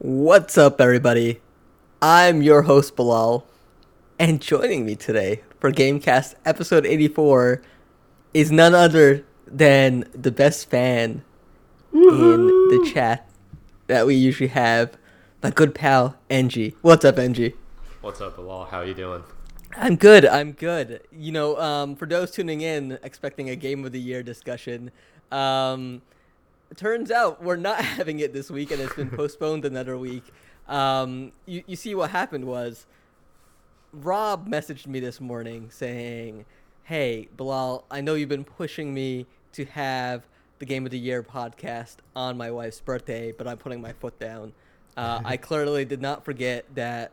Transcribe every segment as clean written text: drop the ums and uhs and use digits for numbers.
What's up, everybody? I'm your host, Bilal, and joining me today for Gamecast episode 84 is none other than the best fan in the chat that we usually have, my good pal, Ng. What's up, Ng? What's up, Bilal? How you doing? I'm good. You know, for those tuning in expecting a Game of the Year discussion, turns out we're not having it this week, and it's been postponed another week. You see, what happened was Rob messaged me this morning saying, "Hey, Bilal, I know you've been pushing me to have the Game of the Year podcast on my wife's birthday, but I'm putting my foot down. I clearly did not forget that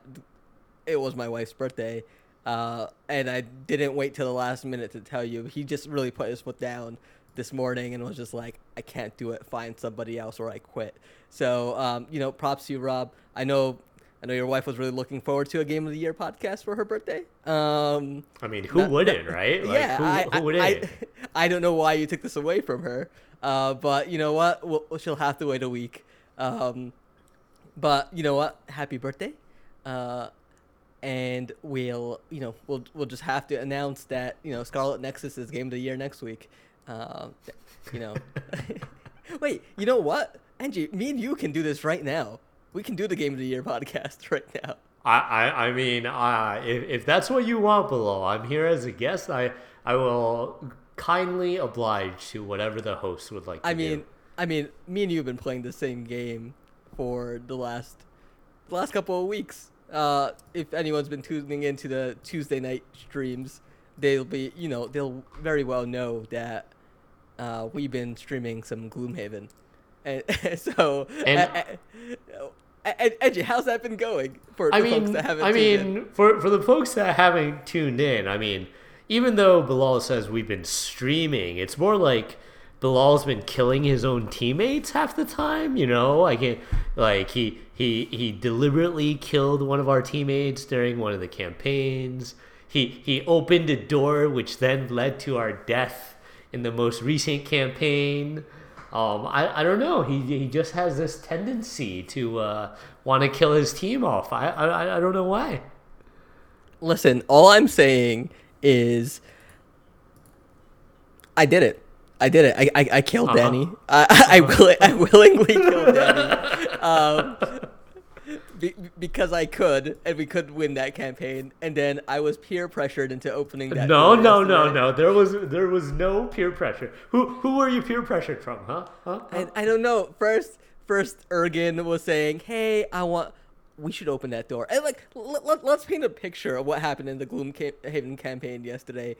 it was my wife's birthday, and I didn't wait till the last minute to tell you." He just really put his foot down this morning and was just like, I can't do it, find somebody else or I quit. So, you know, props to you, Rob. I know your wife was really looking forward to a Game of the Year podcast for her birthday. I mean, who wouldn't, right? Like, yeah. Who wouldn't? I don't know why you took this away from her, but you know what? She'll have to wait a week. But you know what? Happy birthday. And we'll just have to announce that, you know, Scarlet Nexus is Game of the Year next week. You know, wait, you know what, Angie, me and you can do this right now. We can do the Game of the Year podcast right now. I mean, if that's what you want, Bilal, I'm here as a guest. I will kindly oblige to whatever the host would like to do. I mean, me and you have been playing the same game for the last couple of weeks. If anyone's been tuning into the Tuesday night streams, they'll very well know that we've been streaming some Gloomhaven, and so. Edgy, how's that been going for the folks that haven't tuned in? I mean, even though Bilal says we've been streaming, it's more like Bilal's been killing his own teammates half the time. You know, he deliberately killed one of our teammates during one of the campaigns. He opened a door, which then led to our death in the most recent campaign. I don't know. He just has this tendency to want to kill his team off. I don't know why. Listen, all I'm saying is I did it. I killed Danny. I willingly killed Danny because I could, and we could win that campaign, and then I was peer pressured into opening that. No. There was no peer pressure. Who were you peer pressured from, huh? I don't know. First Ergin was saying, "Hey, we should open that door." And like, let's paint a picture of what happened in the Gloomhaven campaign yesterday.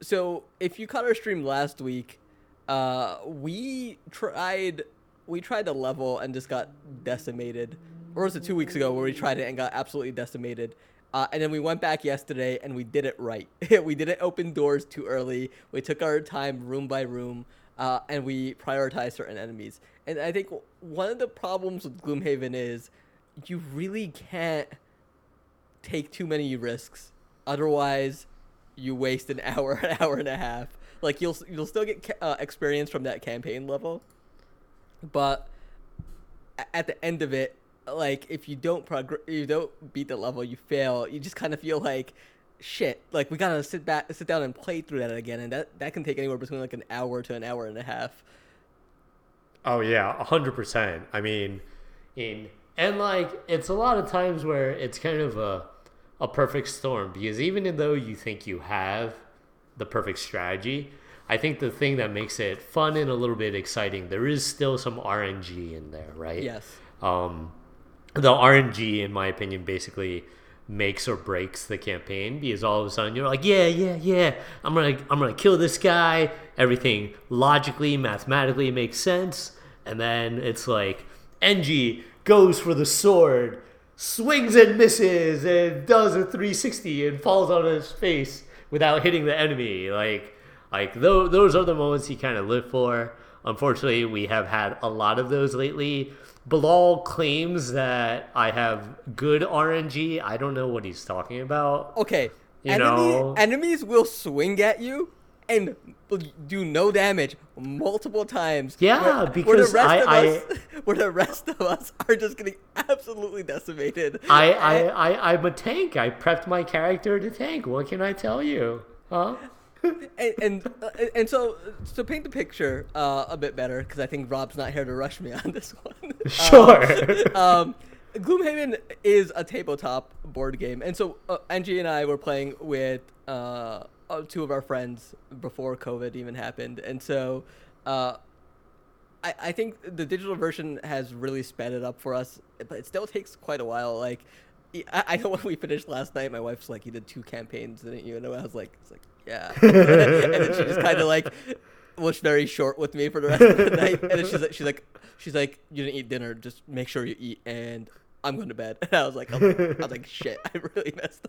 So if you caught our stream last week, we tried a level and just got decimated. Or was it 2 weeks ago where we tried it and got absolutely decimated? And then we went back yesterday and we did it right. We didn't open doors too early. We took our time room by room, and we prioritized certain enemies. And I think one of the problems with Gloomhaven is you really can't take too many risks. Otherwise, you waste an hour and a half. Like, you'll still get experience from that campaign level. But at the end of it, like, if you don't beat the level, you fail. You just kind of feel like, shit. Like, we gotta sit down and play through that again, and that can take anywhere between like an hour to an hour and a half. Oh yeah, 100%. I mean, it's a lot of times where it's kind of a perfect storm, because even though you think you have the perfect strategy, I think the thing that makes it fun and a little bit exciting, there is still some RNG in there, right? Yes. The RNG, in my opinion, basically makes or breaks the campaign, because all of a sudden you're like, yeah, I'm gonna kill this guy. Everything logically, mathematically makes sense, and then it's like, NG goes for the sword, swings and misses, and does a 360 and falls on his face without hitting the enemy, like. Like, those are the moments you kind of live for. Unfortunately, we have had a lot of those lately. Bilal claims that I have good RNG. I don't know what he's talking about. Okay. Enemies will swing at you, and do no damage multiple times. Yeah, because where the rest of us are just getting absolutely decimated. I'm a tank. I prepped my character to tank. What can I tell you? Huh? And so to paint the picture a bit better, because I think Rob's not here to rush me on this one. Sure. Gloomhaven is a tabletop board game, and so Ng and I were playing with two of our friends before COVID even happened, and so I think the digital version has really sped it up for us, but it still takes quite a while. Like, I know when we finished last night, my wife's like, "You did 2 campaigns, didn't you?" And I was like, "It's like, yeah," and then she just kind of like was very short with me for the rest of the night, and then she's like, "You didn't eat dinner. Just make sure you eat, and I'm going to bed." And I was like, "Shit, I really messed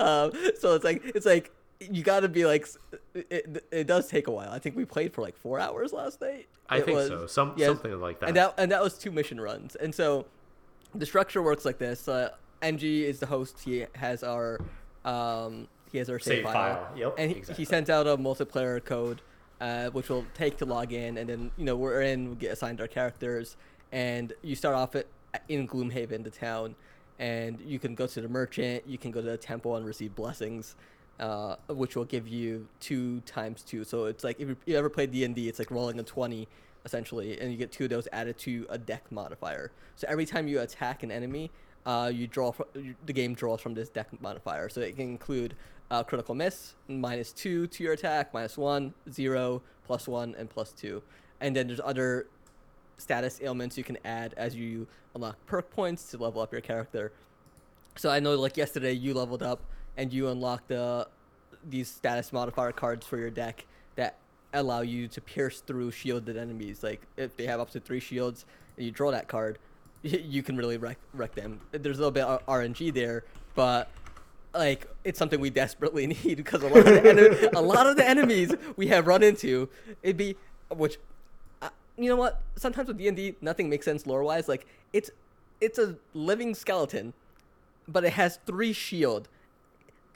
up." So it's like you got to be like, it does take a while. I think we played for like 4 hours last night. Something like that. And that was 2 mission runs. And so the structure works like this. NG is the host. He has our save file. Yep, and he sends out a multiplayer code. Which we'll take to log in, and then we'll get assigned our characters, and you start off in Gloomhaven, the town, and you can go to the merchant, you can go to the temple and receive blessings, which will give you 2 times 2. So it's like if you ever played D&D, it's like rolling a 20 essentially, and you get 2 of those added to a deck modifier. So every time you attack an enemy, the game draws from this deck modifier. So it can include critical miss, -2 to your attack, -1, 0, +1, and +2. And then there's other status ailments you can add as you unlock perk points to level up your character. So I know, like yesterday, you leveled up and you unlocked these status modifier cards for your deck that allow you to pierce through shielded enemies. Like if they have up to 3 shields and you draw that card, you can really wreck them. There's a little bit of RNG there, but like it's something we desperately need, because a lot of the enemies we have run into, you know what? Sometimes with D&D, nothing makes sense lore-wise. Like it's a living skeleton, but it has 3 shield.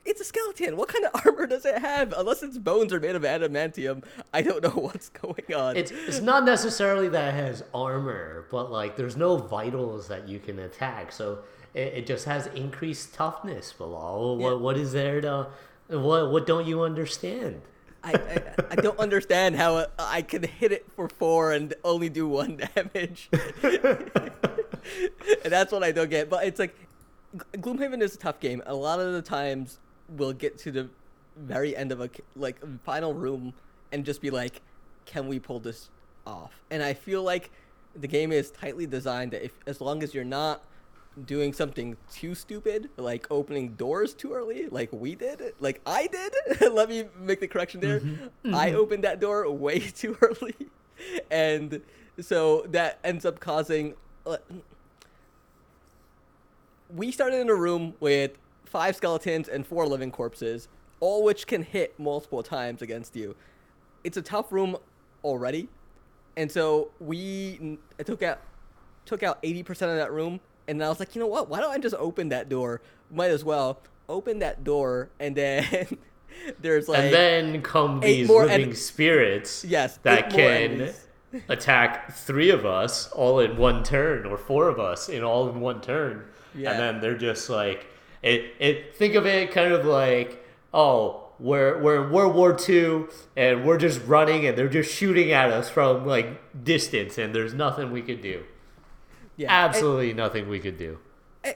It's a skeleton. What kind of armor does it have? Unless its bones are made of adamantium, I don't know what's going on. It's not necessarily that it has armor, but like there's no vitals that you can attack, so it just has increased toughness. Bilal, yeah. What is there to what don't you understand? I don't understand how I can hit it for 4 and only do 1 damage. And that's what I don't get. But it's like Gloomhaven is a tough game. A lot of the times we'll get to the very end of final room and just be like, can we pull this off? And I feel like the game is tightly designed that as long as you're not doing something too stupid, like opening doors too early, like we did, like I did. Let me make the correction there. Mm-hmm. I opened that door way too early. And so that ends up causing... We started in a room with 5 skeletons and 4 living corpses, all which can hit multiple times against you. It's a tough room already, and so we took out 80% of that room, and I was like, you know what? Why don't I just open that door? Might as well open that door, and then there's like... And then come these living spirits that can... attack 3 of us all in 1 turn, or 4 of us in 1 turn. Yeah. And then they're just like it. Think of it kind of like, oh, we're in World War II and we're just running and they're just shooting at us from like distance and there's nothing we could do. Yeah, absolutely nothing we could do.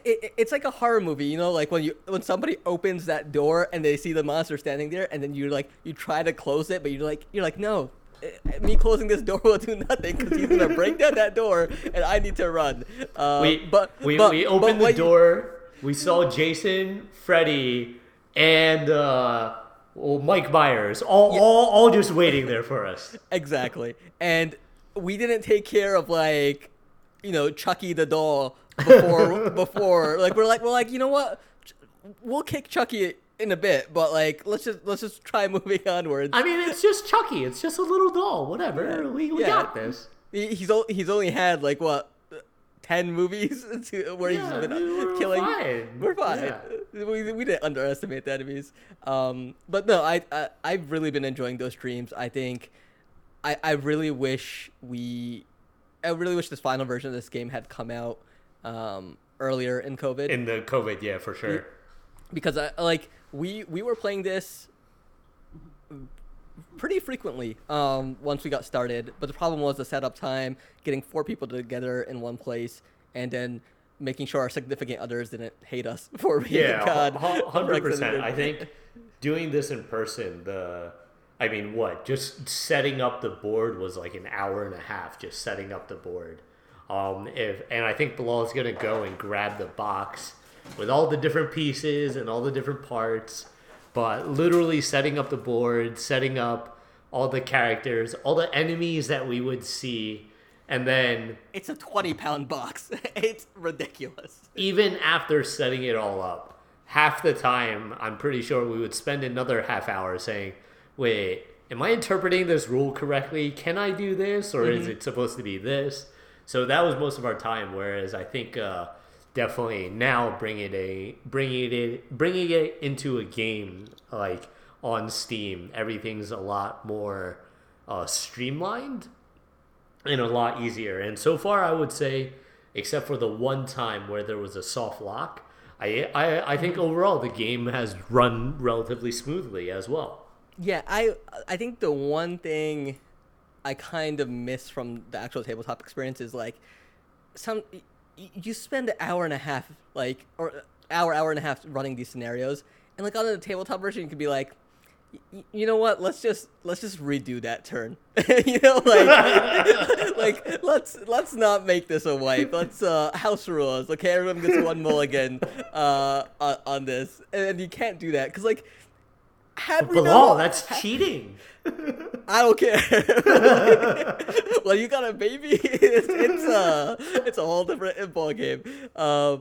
It's like a horror movie, like when somebody opens that door and they see the monster standing there, and then you try to close it, but you're like no. Me closing this door will do nothing, because he's gonna break down that door, and I need to run. We opened the door. We saw Jason, Freddy, and Mike Myers, all just waiting there for us. Exactly, and we didn't take care of Chucky the doll before. We're like, you know what? We'll kick Chucky in a bit, but let's just try moving onwards. I mean, it's just Chucky. It's just a little doll. Whatever. We got this. He's only had 10 movies where he's been killing. We're fine. We didn't underestimate the enemies. But no, I've really been enjoying those streams. I think I really wish this final version of this game had come out earlier in COVID. In the COVID, yeah, for sure. Because we were playing this pretty frequently once we got started, but the problem was the setup time, getting four people together in one place, and then making sure our significant others didn't hate us for being God. 100%. I think doing this in person, just setting up the board was like an hour and a half, just setting up the board. And I think Bilal is going to go and grab the box with all the different pieces and all the different parts, but literally setting up the board, setting up all the characters, all the enemies that we would see, and then... It's a 20-pound box. It's ridiculous. Even after setting it all up, half the time, I'm pretty sure we would spend another half hour saying, wait, am I interpreting this rule correctly? Can I do this? Or is it supposed to be this? So that was most of our time, whereas I think... definitely now bringing it into a game like on Steam, everything's a lot more streamlined and a lot easier. And so far, I would say, except for the one time where there was a soft lock, I think overall the game has run relatively smoothly as well. Yeah, I think the one thing I kind of miss from the actual tabletop experience is like some. You spend an hour and a half, hour and a half running these scenarios, and like on the tabletop version, you could be like, you know what? Let's just redo that turn. You know, like, let's not make this a wipe. Let's house rules. Okay, everyone gets one mulligan on this, and you can't do that because like. Bilal, that's cheating. I don't care. Like, well, you got a baby. It's a whole different ball game. I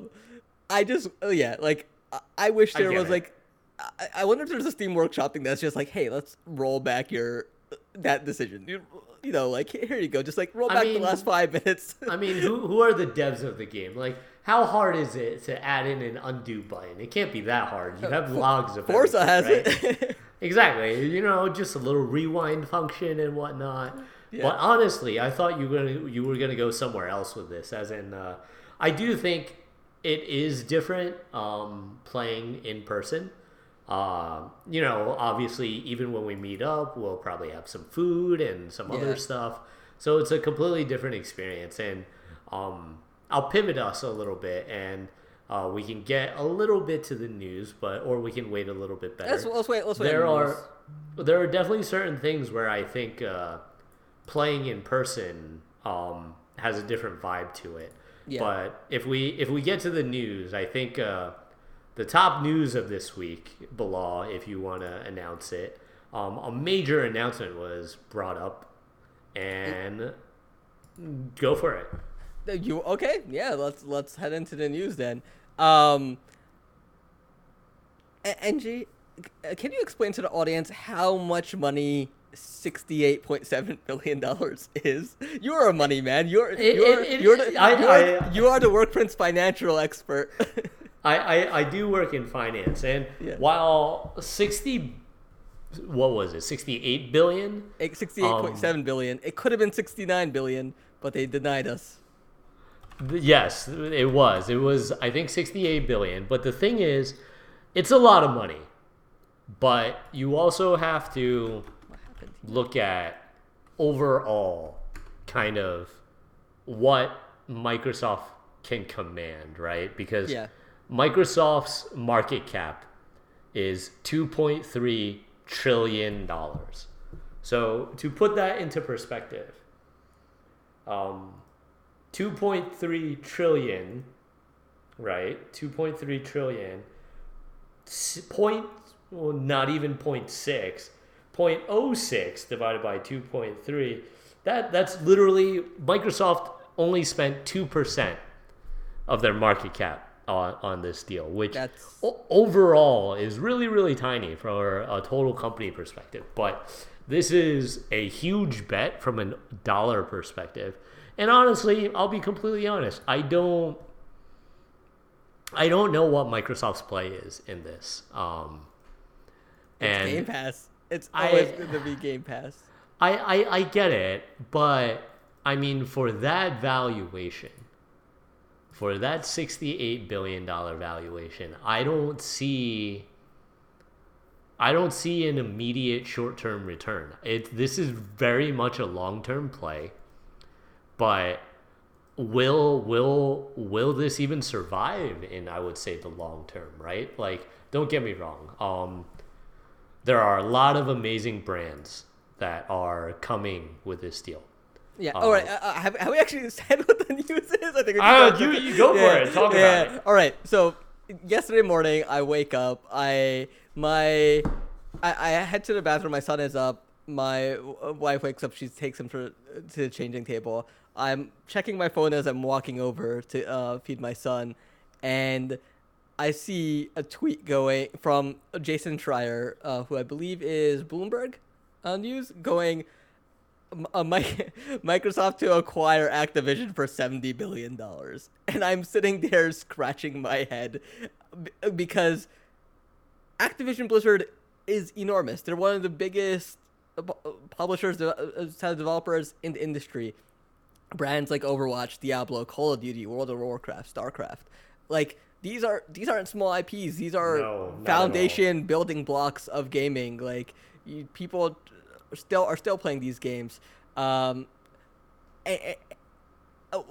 wish there was it. I wonder if there's a Steam Workshop thing that's just like, hey, let's roll back that decision. You know, like, here you go. Just like roll back the last 5 minutes. I mean, who are the devs of the game? Like, how hard is it to add in an undo button? It can't be that hard. You have logs of Forza has right? it. Exactly. You know, just a little rewind function and whatnot. Yeah. But honestly, I thought you were gonna go somewhere else with this. As in, I do think it is different playing in person. You know, obviously, even when we meet up, we'll probably have some food and some other stuff. So it's a completely different experience. And I'll pivot us a little bit, and we can get a little bit to the news, or we can wait a little bit better. Let's wait. There are definitely certain things where I think playing in person has a different vibe to it. Yeah. But if we get to the news, I think the top news of this week, Bilal, if you want to announce it, a major announcement was brought up, and go for it. You okay? Yeah, let's head into the news then. Ng, can you explain to the audience how much money $68.7 billion is? You are a money man. You are the WorkPrints financial expert. I do work in finance, and while 60. What was it? 68 billion? 68.7 billion. It could have been 69 billion, but they denied us. Yes, it was. It was, I think, 68 billion. But the thing is, it's a lot of money. But you also have to look at overall kind of what Microsoft can command, right? Because Microsoft's market cap is $2.3 trillion. So to put that into perspective, $2.3 trillion, right? $2.3 trillion, not even 0.6, 0.06 divided by 2.3. That's literally, Microsoft only spent 2% of their market cap on this deal, which overall is really, really tiny from a total company perspective. But this is a huge bet from a dollar perspective. And honestly, I'll be completely honest. I don't I don't know what Microsoft's play is in this. And it's Game Pass. It's always going to be Game Pass. I get it, but I mean, for that valuation, for that $68 billion valuation, I don't see an immediate short-term return. This is very much a long-term play, but will this even survive in, I would say, the long term, right? Like, don't get me wrong. There are a lot of amazing brands that are coming with this deal. Yeah. All right. Have we actually said what the news is? I think you go for it. Talk about it. All right. So yesterday morning, I wake up. I head to the bathroom. My son is up. My wife wakes up. She takes him to the changing table. I'm checking my phone as I'm walking over to feed my son, and I see a tweet going from Jason Schreier, who I believe is Bloomberg News, going, Microsoft to acquire Activision for $70 billion. And I'm sitting there scratching my head because Activision Blizzard is enormous. They're one of the biggest publishers, developers in the industry. Brands like Overwatch, Diablo, Call of Duty, World of Warcraft, StarCraft, like these aren't small IPs. These are foundation building blocks of gaming. Like people are still playing these games. Rob and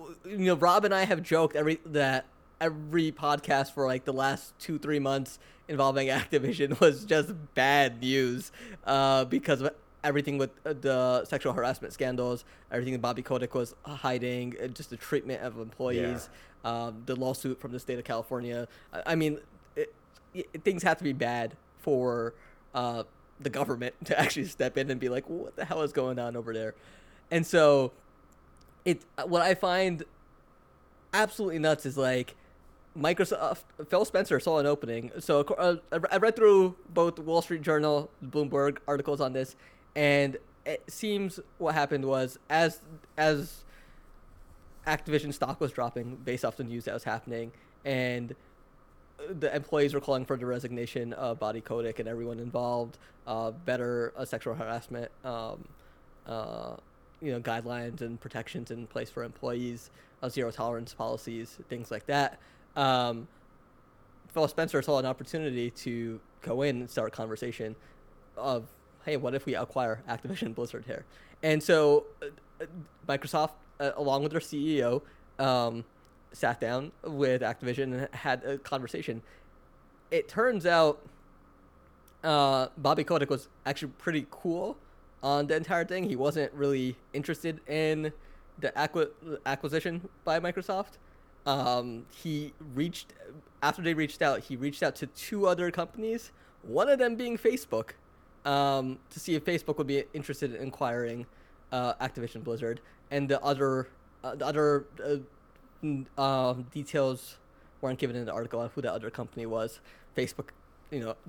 I have joked every podcast for like the last 2-3 months involving Activision was just bad news because of everything with the sexual harassment scandals, everything that Bobby Kotick was hiding, just the treatment of employees, the lawsuit from the state of California. I mean, things have to be bad for the government to actually step in and be like, what the hell is going on over there? And so what I find absolutely nuts is like, Microsoft, Phil Spencer saw an opening. So I read through both Wall Street Journal, Bloomberg articles on this. And it seems what happened was as Activision stock was dropping based off the news that was happening, and the employees were calling for the resignation of Bobby Kotick and everyone involved, better sexual harassment, guidelines and protections in place for employees, zero tolerance policies, things like that. Phil Spencer saw an opportunity to go in and start a conversation of, hey, what if we acquire Activision Blizzard here? And so Microsoft, along with their CEO, sat down with Activision and had a conversation. It turns out Bobby Kotick was actually pretty cool on the entire thing. He wasn't really interested in the acquisition by Microsoft. He reached out to 2 other companies, one of them being Facebook, to see if Facebook would be interested in acquiring Activision Blizzard, and the other details weren't given in the article on who the other company was. Facebook,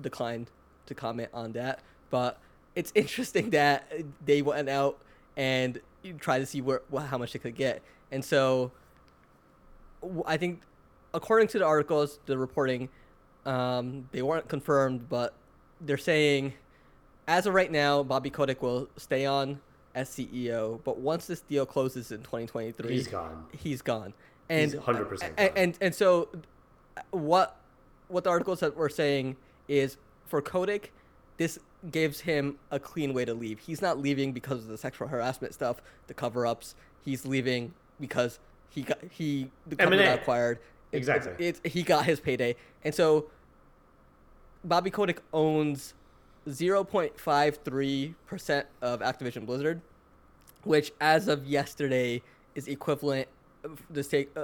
declined to comment on that, but it's interesting that they went out and tried to see how much they could get. And so I think, according to the articles, the reporting, they weren't confirmed, but they're saying, as of right now, Bobby Kotick will stay on as CEO, but once this deal closes in 2023, he's gone. And he's 100% gone. And so what the articles were saying is, for Kotick, this gives him a clean way to leave. He's not leaving because of the sexual harassment stuff, the cover-ups. He's leaving because the company got acquired. Exactly. He got his payday. And so Bobby Kotick owns 0.53% of Activision Blizzard, which as of yesterday is equivalent of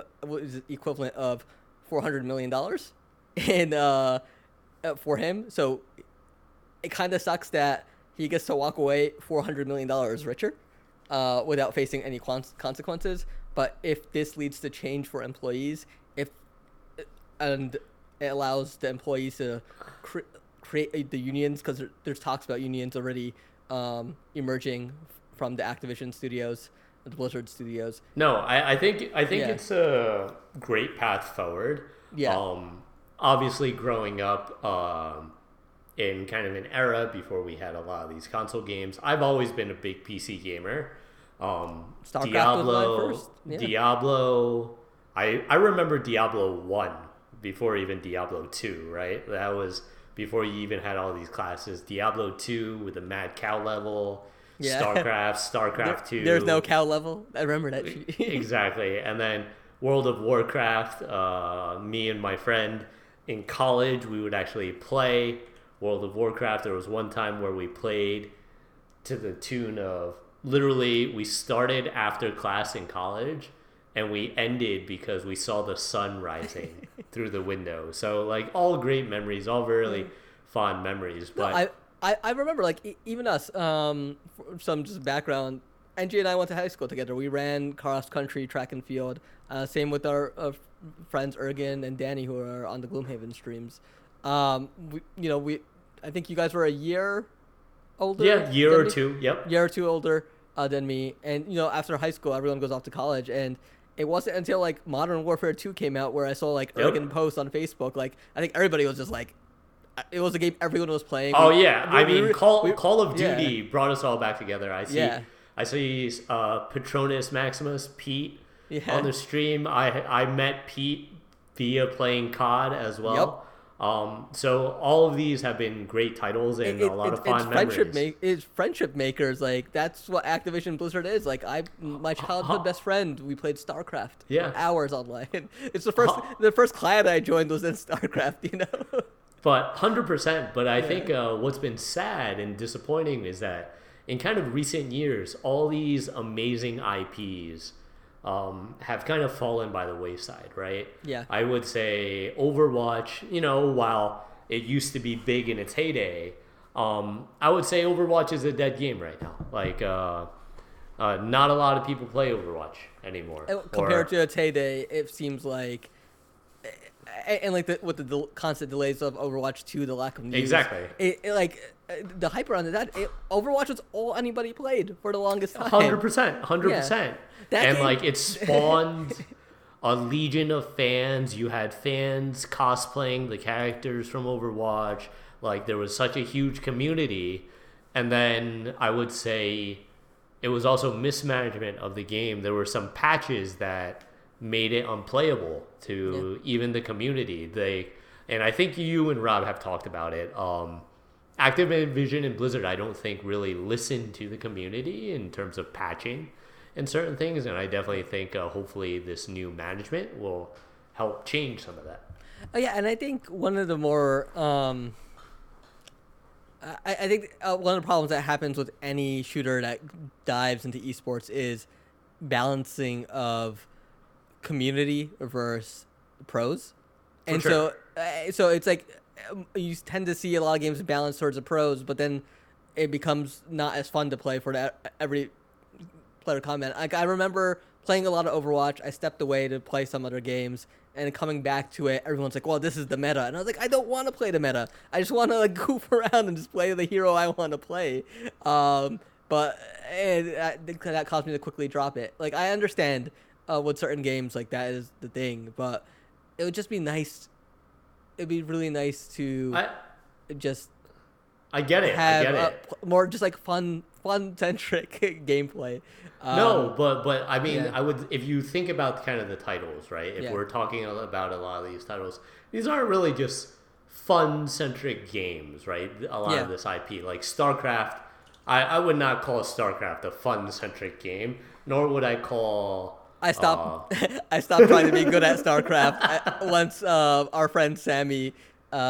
$400 million in, for him. So it kind of sucks that he gets to walk away $400 million richer without facing any consequences. But if this leads to change for employees, and it allows the employees to create the unions, because there's talks about unions already emerging from the Activision studios, the Blizzard Studios. No, I think it's a great path forward. Yeah. Obviously, growing up in kind of an era before we had a lot of these console games, I've always been a big PC gamer. StarCraft Diablo, was mine first. Yeah. Diablo. I remember Diablo 1 before even Diablo 2, right? That was before you even had all these classes. Diablo 2 with the mad cow level. Yeah. StarCraft 2. There's no cow level. I remember that. Exactly. And then World of Warcraft, me and my friend in college, we would actually play World of Warcraft. There was one time where we played to the tune of, literally, we started after class in college and we ended because we saw the sun rising through the window. So, like, all great memories, all really fond memories. But I remember, like, even us, some just background, NG and I went to high school together. We ran cross-country track and field. Same with our friends Ergin and Danny, who are on the Gloomhaven streams. I think you guys were a year older. Yeah, year or two older than me. And, you know, after high school, everyone goes off to college. And it wasn't until, like, Modern Warfare 2 came out where I saw, like, Ergin post on Facebook. Like, I think everybody was just like, it was a game everyone was playing. Oh, yeah. Call of Duty brought us all back together. I see Patronus Maximus, Pete, on the stream. I met Pete via playing COD as well. Yep. So all of these have been great titles and a lot of fond memories. It's friendship makers. Like, that's what Activision Blizzard is. Like, my childhood best friend, we played StarCraft for hours online. It's the first client I joined was in StarCraft, you know? But 100%. But I think what's been sad and disappointing is that in kind of recent years, all these amazing IPs have kind of fallen by the wayside, right? Yeah. I would say Overwatch, you know, while it used to be big in its heyday, I would say Overwatch is a dead game right now. Like, not a lot of people play Overwatch anymore. Compared to its heyday, it seems like... And like with the constant delays of Overwatch 2, the lack of news. Exactly. The hype around that, Overwatch was all anybody played for the longest time. 100%. It spawned a legion of fans. You had fans cosplaying the characters from Overwatch. Like, there was such a huge community. And then I would say it was also mismanagement of the game. There were some patches that made it unplayable to even the community. And I think you and Rob have talked about it. Activision and Blizzard, I don't think, really listened to the community in terms of patching and certain things. And I definitely think hopefully this new management will help change some of that. Oh, yeah, and I think one of the more... I think one of the problems that happens with any shooter that dives into esports is balancing of community versus pros. And so it's like you tend to see a lot of games balanced towards the pros, but then it becomes not as fun to play for every player comment. Like, I remember playing a lot of Overwatch. I stepped away to play some other games, and coming back to it, everyone's like, well, this is the meta. And I was like, I don't want to play the meta. I just want to, like, goof around and just play the hero I want to play. But that caused me to quickly drop it. Like, I understand with certain games, like, that is the thing, but it would just be nice. It'd be really nice to have more just like fun centric gameplay. No, but I mean, I would, if you think about kind of the titles, right? If we're talking about a lot of these titles, these aren't really just fun centric games, right? A lot of this IP, like StarCraft, I would not call StarCraft a fun centric game, nor would I call. I stopped trying to be good at StarCraft once our friend Sammy. He's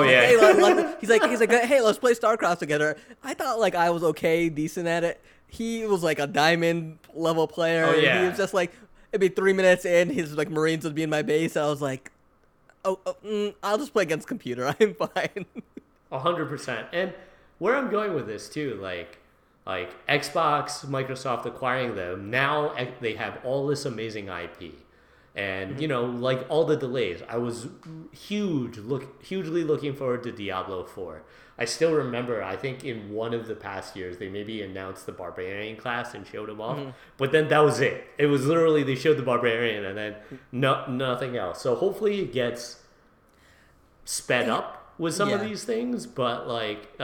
like, hey, let's play StarCraft together. I thought, like, I was okay, decent at it. He was like a diamond level player. Oh, yeah. And he was just like, it'd be 3 minutes in, his like Marines would be in my base. And I was like, I'll just play against computer. I'm fine. 100%. And where I'm going with this too, like Xbox, Microsoft acquiring them, now they have all this amazing IP. And, you know, like all the delays, I was hugely looking forward to Diablo 4. I still remember, I think in one of the past years, they maybe announced the Barbarian class and showed him off. Mm-hmm. But then that was it. It was literally they showed the Barbarian and then nothing else. So hopefully it gets sped up with some of these things. But like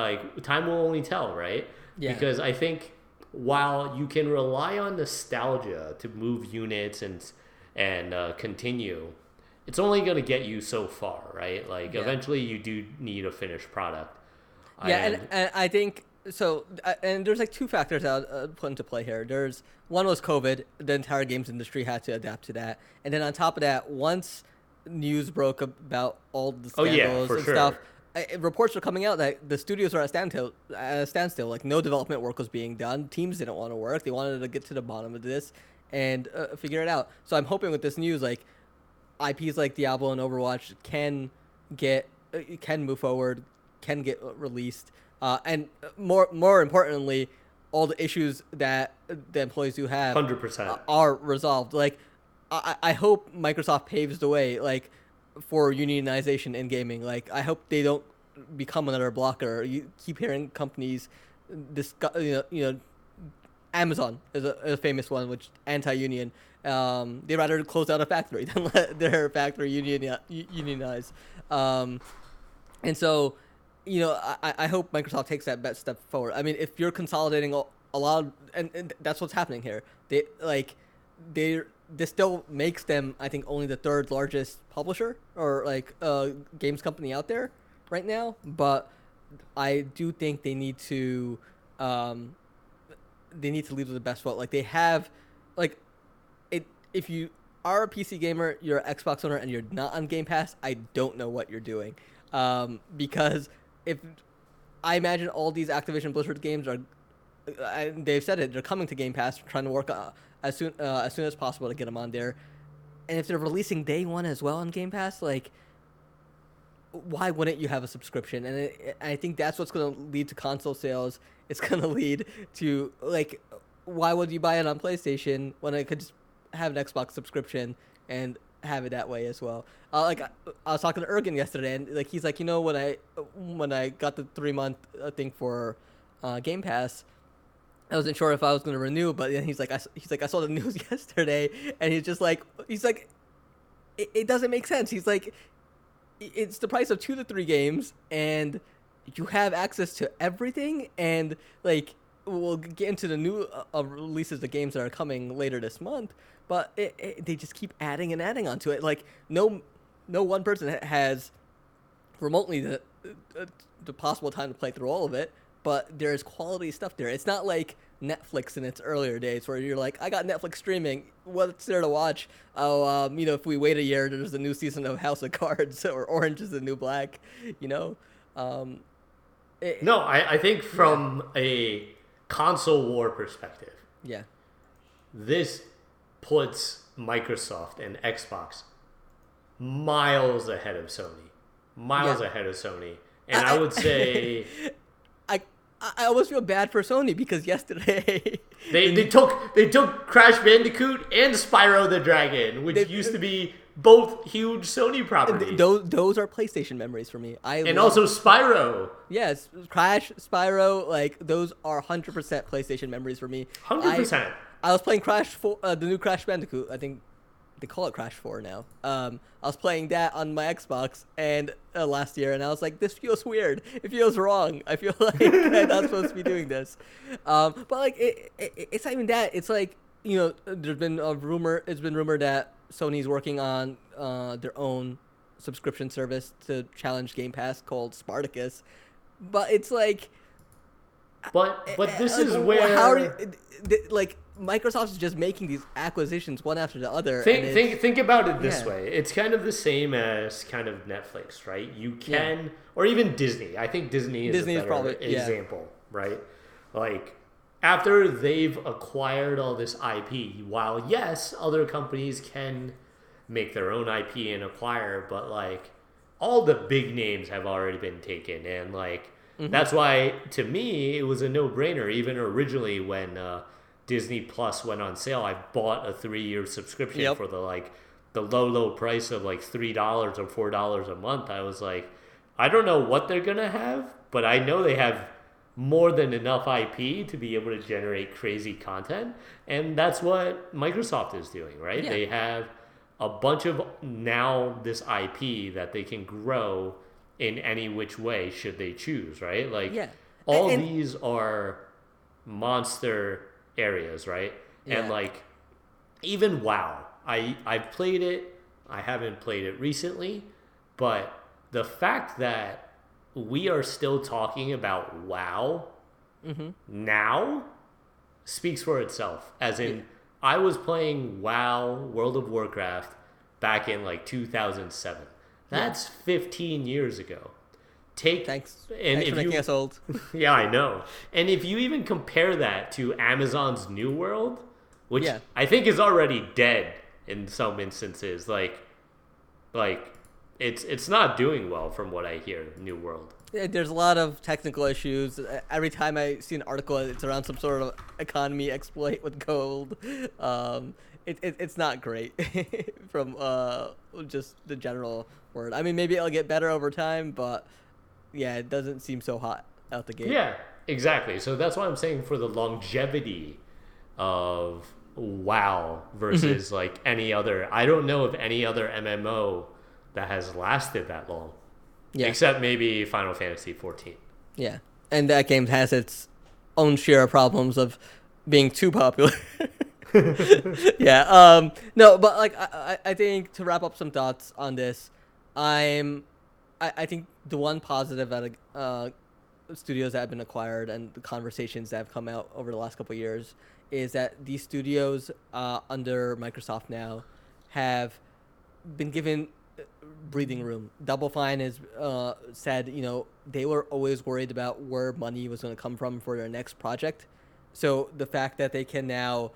time will only tell, right? Yeah. Because I think while you can rely on nostalgia to move units and continue, it's only going to get you so far, right? Like eventually you do need a finished product. Yeah, and I think so. And there's like two factors that I'll put into play here. There's one was COVID. The entire games industry had to adapt to that. And then on top of that, once news broke about all the scandals stuff, reports were coming out that the studios were at a standstill. Like no development work was being done. Teams didn't want to work. They wanted to get to the bottom of this and figure it out. So I'm hoping with this news, like IPs like Diablo and Overwatch can move forward, can get released, and more importantly, all the issues that the employees do have 100% are resolved. Like I hope Microsoft paves the way, like for unionization in gaming. Like I hope they don't become another Blocker. You keep hearing companies discuss, you know, Amazon is a famous one, which anti-union. They'd rather close down a factory than let their factory unionize. And so, you know, I hope Microsoft takes that best step forward. I mean, if you're consolidating a lot, and that's what's happening here. This still makes them, I think, only the third largest publisher or like games company out there right now. But I do think they need to lead with the best foot. Like they have, like. If you are a PC gamer, you're an Xbox owner, and you're not on Game Pass, I don't know what you're doing. Because if I imagine all these Activision Blizzard games are, they've said it, they're coming to Game Pass, trying to work as soon as possible to get them on there. And if they're releasing day one as well on Game Pass, like, why wouldn't you have a subscription? And I think that's what's going to lead to console sales. It's going to lead to, like, why would you buy it on PlayStation when it could just have an Xbox subscription and have it that way as well. Like I was talking to Ergin yesterday, and like he's like, you know, when I got the 3-month thing for Game Pass, I wasn't sure if I was going to renew, but then he's like I saw the news yesterday, and he's like it doesn't make sense. He's like, it's the price of 2 to 3 games, and you have access to everything, and like. We'll get into the new releases, the games that are coming later this month, but they just keep adding and adding onto it. Like no one person has remotely the possible time to play through all of it, but there's quality stuff there. It's not like Netflix in its earlier days where you're like, I got Netflix streaming. What's there to watch? Oh, you know, if we wait a year, there's a new season of House of Cards or Orange is the New Black, you know? I think from a console war perspective. Yeah. This puts Microsoft and Xbox miles ahead of Sony. And I would say I almost feel bad for Sony because yesterday they took Crash Bandicoot and Spyro the Dragon, which used to be both huge Sony properties. Those are PlayStation memories for me. Also Spyro. Yes, Crash, Spyro, like those are 100% PlayStation memories for me. 100%. I was playing Crash 4, the new Crash Bandicoot. I think they call it Crash 4 now. I was playing that on my Xbox and last year, and I was like, this feels weird. It feels wrong. I feel like I'm not supposed to be doing this. But like it's not even that. It's like, you know, it's been rumored that Sony's working on their own subscription service to challenge Game Pass called Spartacus, but it's like, but this is where how are you, like Microsoft's just making these acquisitions one after the other. Think about it this way: it's kind of the same as kind of Netflix, right? You can, or even Disney. I think Disney is a better example, right? Like. After they've acquired all this IP, while yes, other companies can make their own IP and acquire, but like all the big names have already been taken, and like that's why to me it was a no-brainer. Even originally when Disney Plus went on sale, I bought a 3-year subscription for the low price of like $3 or $4 a month. I was like, I don't know what they're going to have, but I know they have more than enough IP to be able to generate crazy content. And that's what Microsoft is doing, right? Yeah. They have a bunch of now this IP that they can grow in any which way should they choose, right? Like all these are monster areas, right? Yeah. And like even WoW, I've played it. I haven't played it recently, but the fact that we are still talking about WoW now speaks for itself. As in, I was playing WoW, World of Warcraft, back in like 2007. That's 15 years ago. Thanks for making us old. Yeah, I know. And if you even compare that to Amazon's New World, which I think is already dead in some instances, like it's not doing well from what I hear, New World. Yeah, there's a lot of technical issues. Every time I see an article, it's around some sort of economy exploit with gold. It's not great from just the general word. I mean, maybe it'll get better over time, but yeah, it doesn't seem so hot out the gate. Yeah, exactly. So that's why I'm saying for the longevity of WoW versus like any other, I don't know of any other MMO that has lasted that long. Yeah. Except maybe Final Fantasy 14. Yeah. And that game has its own share of problems of being too popular. No, but like I think to wrap up some thoughts on this, I think the one positive that studios that have been acquired and the conversations that have come out over the last couple of years is that these studios under Microsoft now have been given breathing room. Double Fine has said, you know, they were always worried about where money was going to come from for their next project. So the fact that they can now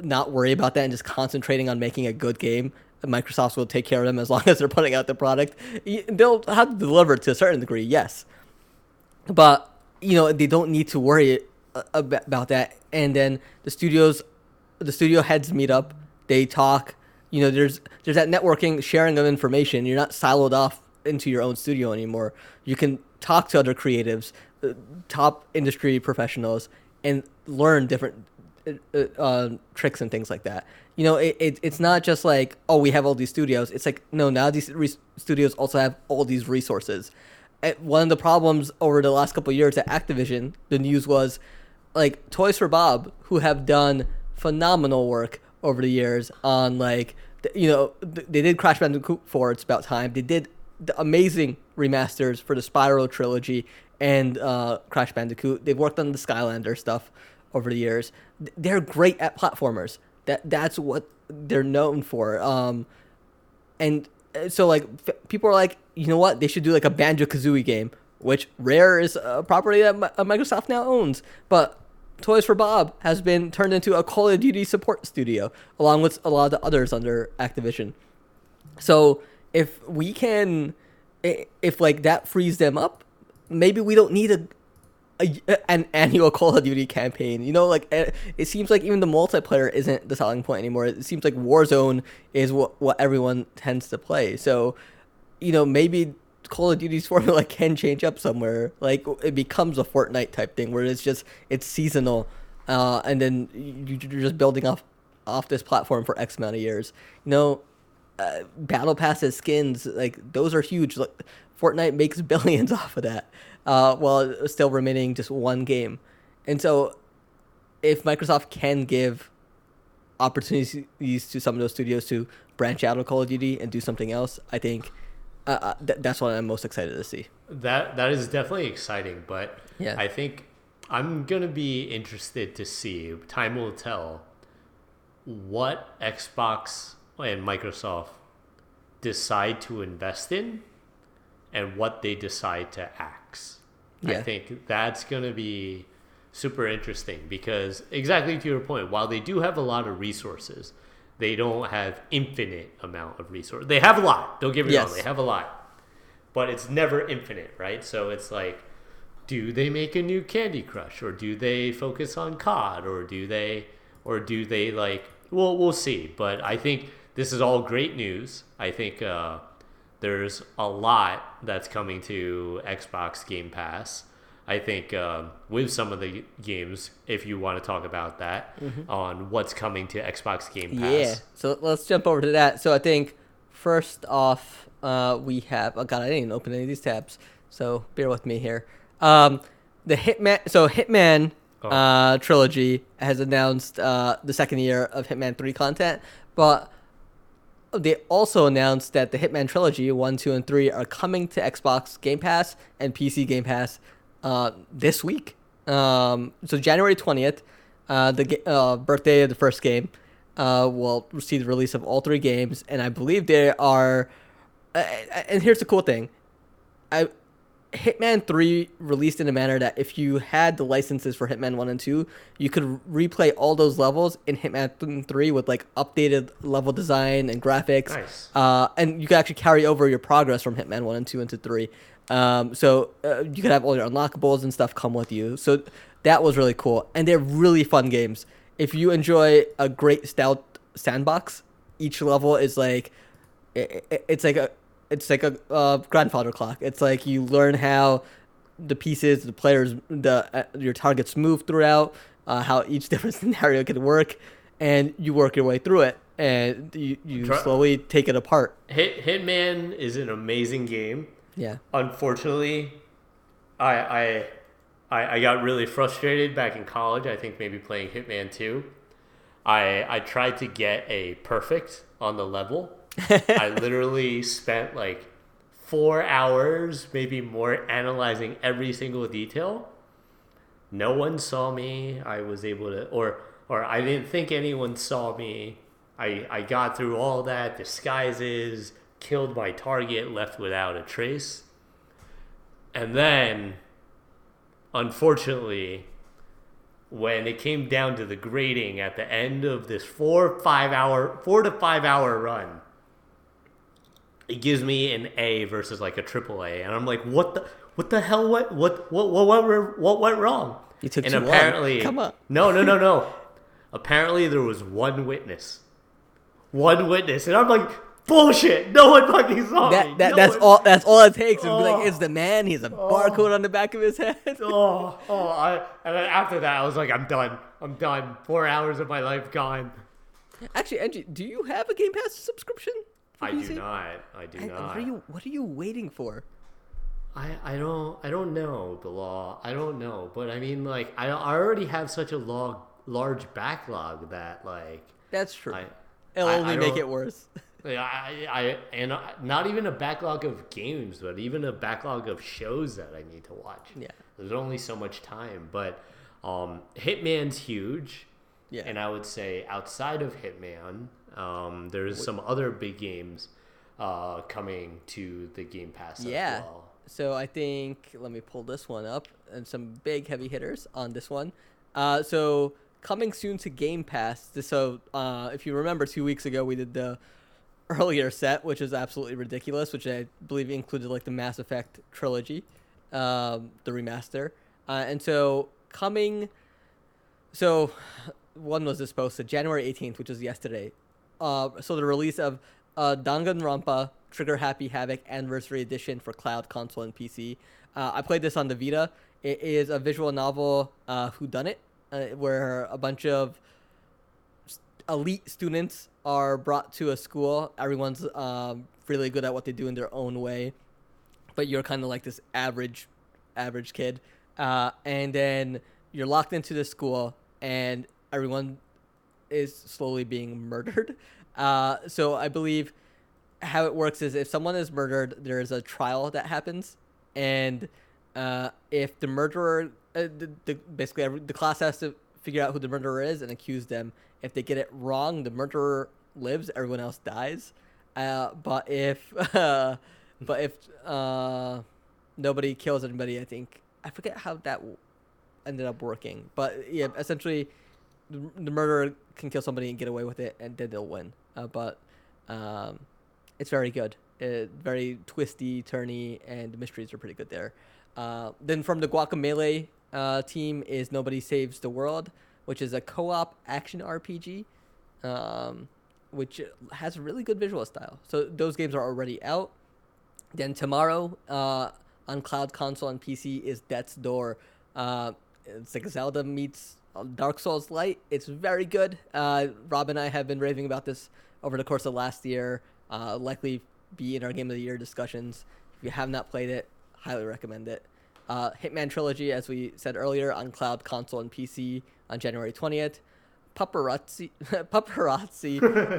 not worry about that and just concentrating on making a good game, Microsoft will take care of them as long as they're putting out the product. They'll have to deliver to a certain degree, yes. But, you know, they don't need to worry about that. And then the studio heads meet up, they talk. You know, there's that networking, sharing of information. You're not siloed off into your own studio anymore. You can talk to other creatives, top industry professionals, and learn different tricks and things like that. You know, it's not just like, oh, we have all these studios. It's like, no, now these studios also have all these resources. One of the problems over the last couple of years at Activision, the news was, like, Toys for Bob, who have done phenomenal work over the years on, like, you know, they did Crash Bandicoot 4, it's about time. They did the amazing remasters for the Spyro trilogy and Crash Bandicoot. They've worked on the Skylander stuff over the years. They're great at platformers. That's what they're known for. And so, like, people are like, you know what? They should do, like, a Banjo-Kazooie game, which Rare is a property that Microsoft now owns. But Toys for Bob has been turned into a Call of Duty support studio, along with a lot of the others under Activision. So if we can, if like that frees them up, maybe we don't need an annual Call of Duty campaign. You know, like it seems like even the multiplayer isn't the selling point anymore. It seems like Warzone is what everyone tends to play. So, you know, maybe Call of Duty's formula can change up somewhere. Like, it becomes a Fortnite type thing where it's seasonal, and then you're just building off this platform for X amount of years. You know, battle passes, skins, like, those are huge. Like, Fortnite makes billions off of that, while still remaining just one game. And so, if Microsoft can give opportunities to some of those studios to branch out of Call of Duty and do something else, I think that's what I'm most excited to see. That is definitely exciting, but yeah. I think I'm going to be interested to see, time will tell, what Xbox and Microsoft decide to invest in and what they decide to axe. Yeah. I think that's going to be super interesting because, exactly to your point, while they do have a lot of resources, they don't have infinite amount of resource. They have a lot. Don't get me wrong. They have a lot. But it's never infinite, right? So it's like, do they make a new Candy Crush? Or do they focus on COD? Or do they like, well, we'll see. But I think this is all great news. I think There's a lot that's coming to Xbox Game Pass. I think with some of the games, if you want to talk about that, on what's coming to Xbox Game Pass. Yeah, so let's jump over to that. So I think first off, we have... Oh, God, I didn't even open any of these tabs, so bear with me here. The Hitman... So Hitman Trilogy has announced the second year of Hitman 3 content, but they also announced that the Hitman Trilogy 1, 2, and 3 are coming to Xbox Game Pass and PC Game Pass this week. So January 20th, the birthday of the first game, will see the release of all three games. And I believe there are... and here's the cool thing. Hitman 3 released in a manner that if you had the licenses for Hitman 1 and 2, you could replay all those levels in Hitman 3 with like updated level design and graphics. Nice. And you could actually carry over your progress from Hitman 1 and 2 into 3. So you could have all your unlockables and stuff come with you. So that was really cool. And they're really fun games. If you enjoy a great stout sandbox, each level is like... It's like a grandfather clock. It's like you learn how the pieces, the players, your targets move throughout, how each different scenario can work, and you work your way through it, and you slowly take it apart. Hitman is an amazing game. Yeah. Unfortunately, I got really frustrated back in college. I think maybe playing Hitman 2. I tried to get a perfect on the level. I literally spent like 4 hours, maybe more, analyzing every single detail. No one saw me. I was able to, or I didn't think anyone saw me. I got through all that, disguises, killed my target, left without a trace. And then, unfortunately, when it came down to the grading at the end of this 4 to 5 hour run, it gives me an A versus like a triple A, and I'm like, what the hell? What went wrong? You took too long. Come on. No. Apparently, there was one witness, and I'm like, bullshit. No one fucking saw me. That's all. That's all it takes. Oh, be like, it's the man. He's a barcode on the back of his head. And then after that, I was like, I'm done. 4 hours of my life gone. Actually, Angie, do you have a Game Pass subscription? I do not. What are you waiting for? I don't know, Bilal. I don't know. But I mean, like, I already have such a large backlog that, like... That's true. It'll only make it worse. And not even a backlog of games, but even a backlog of shows that I need to watch. Yeah. There's only so much time. But Hitman's huge. Yeah. And I would say outside of Hitman... there's some other big games coming to the Game Pass as well. So I think, let me pull this one up, and some big heavy hitters on this one. So coming soon to Game Pass, so if you remember 2 weeks ago, we did the earlier set, which is absolutely ridiculous, which I believe included like the Mass Effect trilogy, the remaster. And so coming, so one was this posted January 18th, which is yesterday. So the release of Danganronpa Trigger Happy Havoc Anniversary Edition for cloud, console, and PC. I played this on the Vita. It is a visual novel whodunit where a bunch of elite students are brought to a school. Everyone's really good at what they do in their own way, but you're kind of like this average kid. And then you're locked into this school, and everyone is slowly being murdered. So I believe how it works is if someone is murdered, there is a trial that happens. And if the murderer, the class has to figure out who the murderer is and accuse them. If they get it wrong, the murderer lives, everyone else dies. But if nobody kills anybody, I think, I forget how that ended up working. But yeah, essentially... the murderer can kill somebody and get away with it, and then they'll win. But it's very good. Very twisty, turny, and the mysteries are pretty good there. Then from the Guacamelee team is Nobody Saves the World, which is a co-op action RPG, which has a really good visual style. So those games are already out. Then tomorrow on cloud console and PC is Death's Door. It's like Zelda meets Dark Souls Lite. It's very good. Rob and I have been raving about this over the course of last year. Likely be in our Game of the Year discussions. If you have not played it, highly recommend it. Hitman Trilogy, as we said earlier, on cloud, console, and PC on January 20th. Paparazzi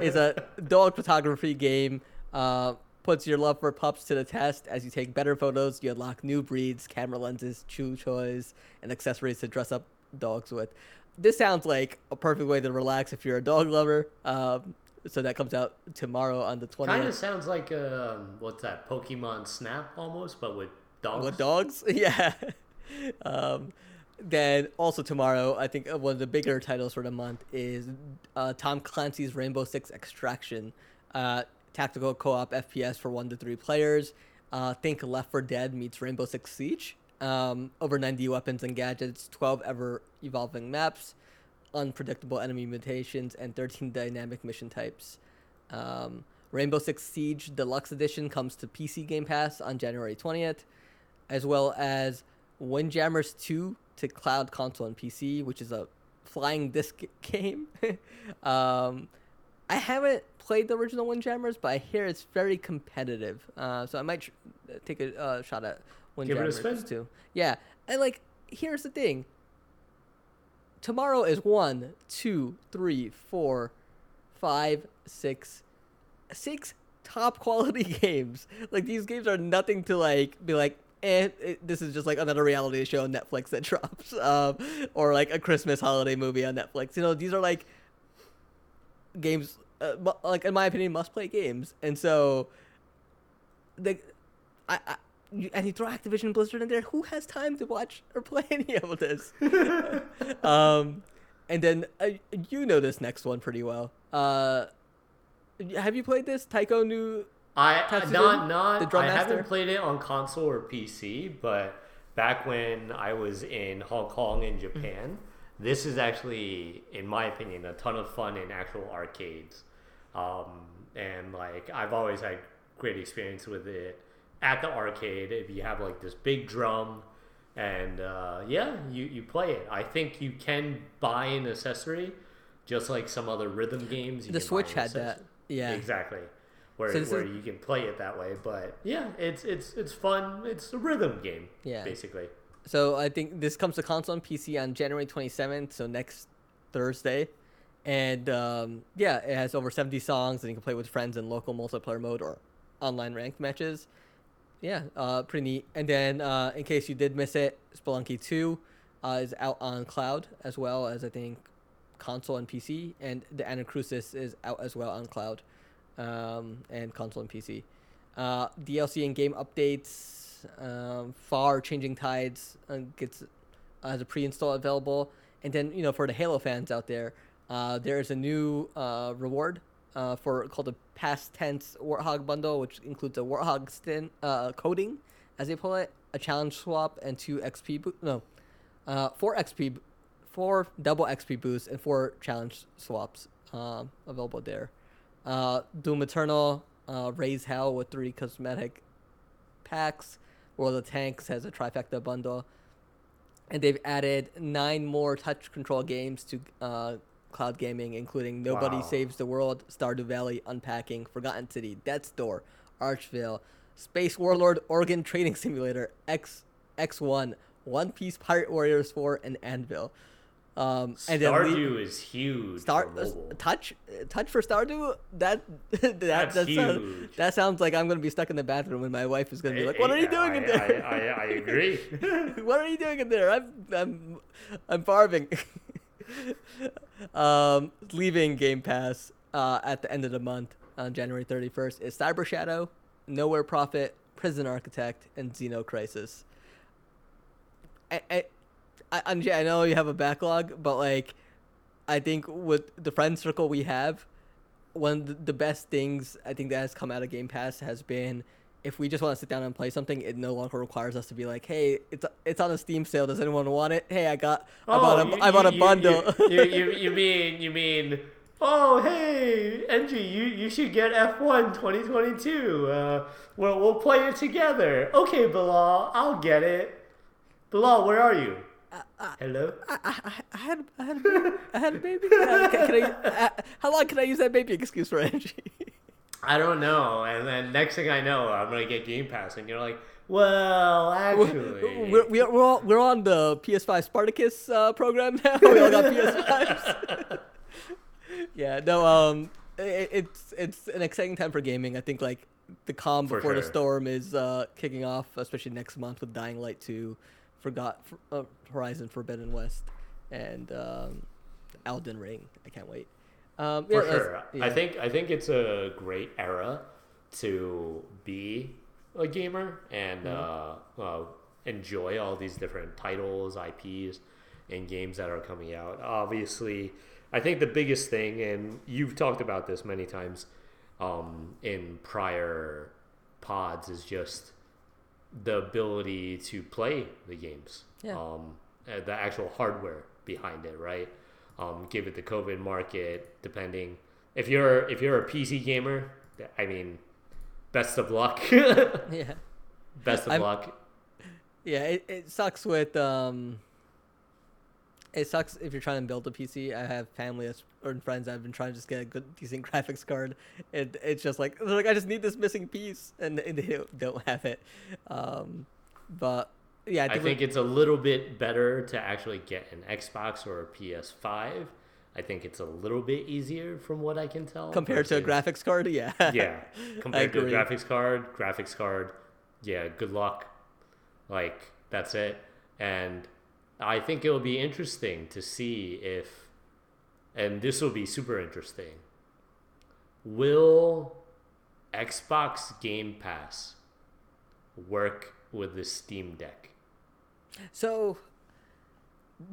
is a dog photography game. Puts your love for pups to the test. As you take better photos, you unlock new breeds, camera lenses, chew toys, and accessories to dress up dogs with. This sounds like a perfect way to relax if you're a dog lover. So that comes out tomorrow on the 20th. Kind of sounds like, what's that, Pokemon Snap almost, but with dogs? With dogs? Yeah. Then also tomorrow, I think one of the bigger titles for the month is Tom Clancy's Rainbow Six Extraction. Tactical co-op FPS for 1 to 3 players. Think Left 4 Dead meets Rainbow Six Siege. Over 90 weapons and gadgets, 12 ever-evolving maps, unpredictable enemy mutations, and 13 dynamic mission types. Rainbow Six Siege Deluxe Edition comes to PC Game Pass on January 20th, as well as Windjammers 2 to cloud, console, and PC, which is a flying disc game. I haven't played the original Windjammers, but I hear it's very competitive. So I might take a shot at Windjammers too. Yeah, and like, here's the thing. Tomorrow is 6 top quality games. Like, these games are nothing to like be like, eh, this is just like another reality show on Netflix that drops, or like a Christmas holiday movie on Netflix. You know, these are like games, like, in my opinion, must play games. And so and you throw Activision Blizzard in there, who has time to watch or play any of this? And then you know this next one pretty well. Have you played this, Taiko New Tatsujin? Haven't played it on console or PC, but back when I was in Hong Kong and Japan, this is actually, in my opinion, a ton of fun in actual arcades. And like, I've always had great experience with it at the arcade. If you have like this big drum and you play it. I think you can buy an accessory, just like some other rhythm games. The Switch had that. Yeah, exactly. Where you can play it that way. But yeah, it's fun. It's a rhythm game, yeah, basically. So I think this comes to console and PC on January 27th, so next Thursday. And it has over 70 songs, and you can play with friends in local multiplayer mode or online ranked matches. Yeah, pretty neat. And then in case you did miss it, Spelunky 2 is out on cloud as well as, I think, console and PC. And the Anacrusis is out as well on cloud and console and PC. DLC and game updates. Far Changing Tides gets as a pre-install available, and then for the Halo fans out there, there is a new reward for called the Past Tense Warthog Bundle, which includes a Warthog stint coding, as they call it, a challenge swap, and 4 double XP boosts and 4 challenge swaps available there. Doom Eternal, Raise Hell with 3 cosmetic packs. World of Tanks has a trifecta bundle, and they've added 9 more touch control games to cloud gaming, including Nobody Saves the World, Stardew Valley, Unpacking, Forgotten City, Death's Door, Archville, Space Warlord, Oregon Trading Simulator, X1, One Piece Pirate Warriors 4, and Anvil. Stardew is huge. Touch for Stardew. That's huge. That sounds like I'm gonna be stuck in the bathroom, and my wife is gonna be like, "What are you doing in there?" I agree. What are you doing in there? I'm farming. Leaving Game Pass at the end of the month on January 31st is Cyber Shadow, Nowhere Prophet, Prison Architect, and Xenocrisis. I know you have a backlog, but like, I think with the friend circle we have, one of the best things I think that has come out of Game Pass has been, if we just want to sit down and play something, it no longer requires us to be like, "Hey, it's on a Steam sale. Does anyone want it? Hey, I bought a bundle." You mean, oh hey, Benji, you should get F1 2022. We'll play it together. Okay, Bilal, I'll get it. Bilal, where are you? Hello? I had a baby. How long can I use that baby excuse for Benji? I don't know. And then next thing I know, I'm going to get Game Pass. And you're like, well, actually. We're on the PS5 Spartacus program now. We all got PS5s. Yeah, no, it's an exciting time for gaming. I think, like, the calm before the storm is kicking off, especially next month with Dying Light 2, Horizon Forbidden West, and Elden Ring. I can't wait. Yeah. I think it's a great era to be a gamer and enjoy all these different titles, IPs, and games that are coming out. Obviously, I think the biggest thing, and you've talked about this many times in prior pods, is just the ability to play the games, the actual hardware behind it, right? Give it the COVID market, depending. If you're a PC gamer, I mean, best of luck. Yeah. Best of luck. Yeah, it sucks with... It sucks if you're trying to build a PC. I have family and friends I've been trying to just get a good, decent graphics card. And it's just like, they're like, I just need this missing piece. And they don't have it. But yeah. I think it's a little bit better to actually get an Xbox or a PS5. I think it's a little bit easier from what I can tell. Compared to a graphics card, yeah. Yeah. Compared to a graphics card. Yeah, good luck. Like, that's it. And I think it'll be interesting to see if, and this will be super interesting, will Xbox Game Pass work with the Steam Deck? So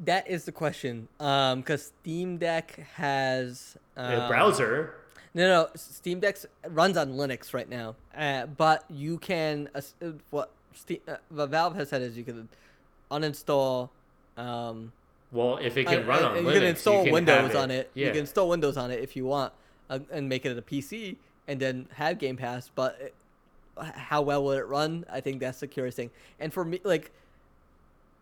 that is the question, because Steam Deck has a browser. No, Steam Deck runs on Linux right now, but you can what Valve has said is you can uninstall. Well, if it can run on Linux, you can install Windows on it. Yeah. You can install Windows on it if you want, and make it a PC, and then have Game Pass. But how well will it run? I think that's the curious thing. And for me, like,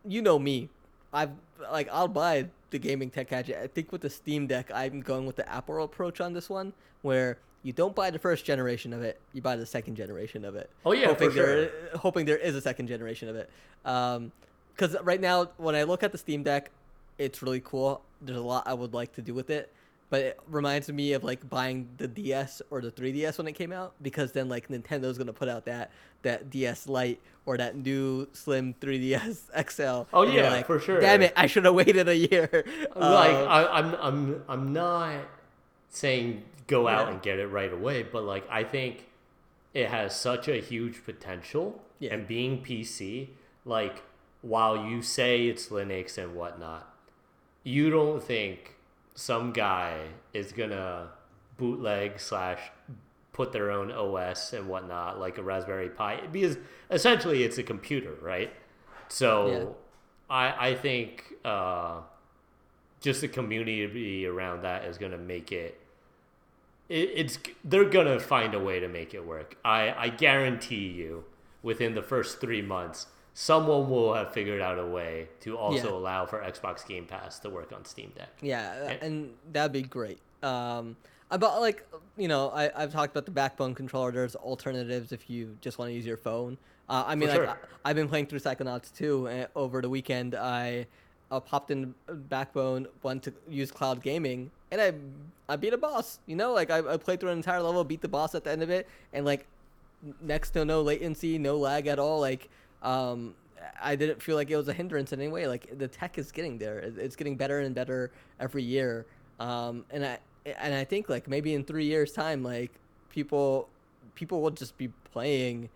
you know me, I'll buy the gaming tech gadget. I think with the Steam Deck, I'm going with the Apple approach on this one, where you don't buy the first generation of it, you buy the second generation of it. Oh yeah, hoping there is a second generation of it. Because right now, when I look at the Steam Deck, it's really cool. There's a lot I would like to do with it. But it reminds me of, like, buying the DS or the 3DS when it came out. Because then, like, Nintendo's going to put out that DS Lite or that new slim 3DS XL. Oh, yeah, like, for sure. Damn it, I should have waited a year. I'm not saying go out and get it right away. But, like, I think it has such a huge potential. Yeah. And being PC, like... While you say it's Linux and whatnot, you don't think some guy is going to bootleg / put their own OS and whatnot, like a Raspberry Pi, because essentially it's a computer, right? So yeah. I think just the community around that is going to make it's they're going to find a way to make it work. I guarantee you within the first 3 months, someone will have figured out a way to also allow for Xbox Game Pass to work on Steam Deck. Yeah, and that'd be great. About, like, you know, I've talked about the backbone controller. There's alternatives if you just want to use your phone. I mean, sure. I've been playing through Psychonauts 2, and over the weekend I popped in backbone, went to use cloud gaming, and I beat a boss. You know, like, I played through an entire level, beat the boss at the end of it, and, like, next to no latency, no lag at all, like... I didn't feel like it was a hindrance in any way. Like, the tech is getting there. It's getting better and better every year. And I think, like, maybe in 3 years' time, like, people will just be playing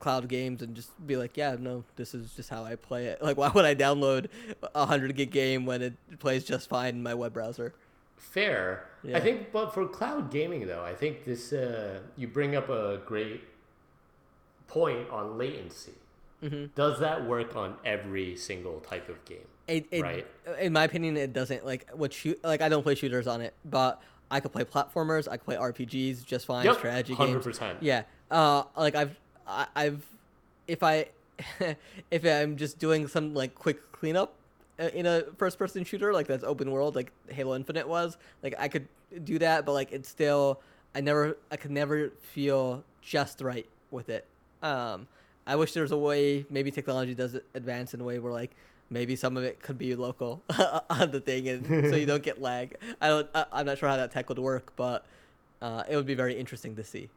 cloud games and just be like, yeah, no, this is just how I play it. Like, why would I download a 100-gig game when it plays just fine in my web browser? Fair. Yeah. I think, but for cloud gaming, though, I think this, you bring up a great point on latency. Mm-hmm. Does that work on every single type of game? Right? In my opinion, it doesn't. Like, I don't play shooters on it, but I could play platformers, I could play RPGs just fine, yep, strategy 100%. Games. Yeah. Like I've if I if I'm just doing some like quick cleanup in a first-person shooter like that's open world, like Halo Infinite was, like I could do that, but like it's still I could never feel just right with it. I wish there was a way, maybe technology does advance in a way where like maybe some of it could be local on the thing, and so you don't get lag. I'm not sure how that tech would work, but it would be very interesting to see.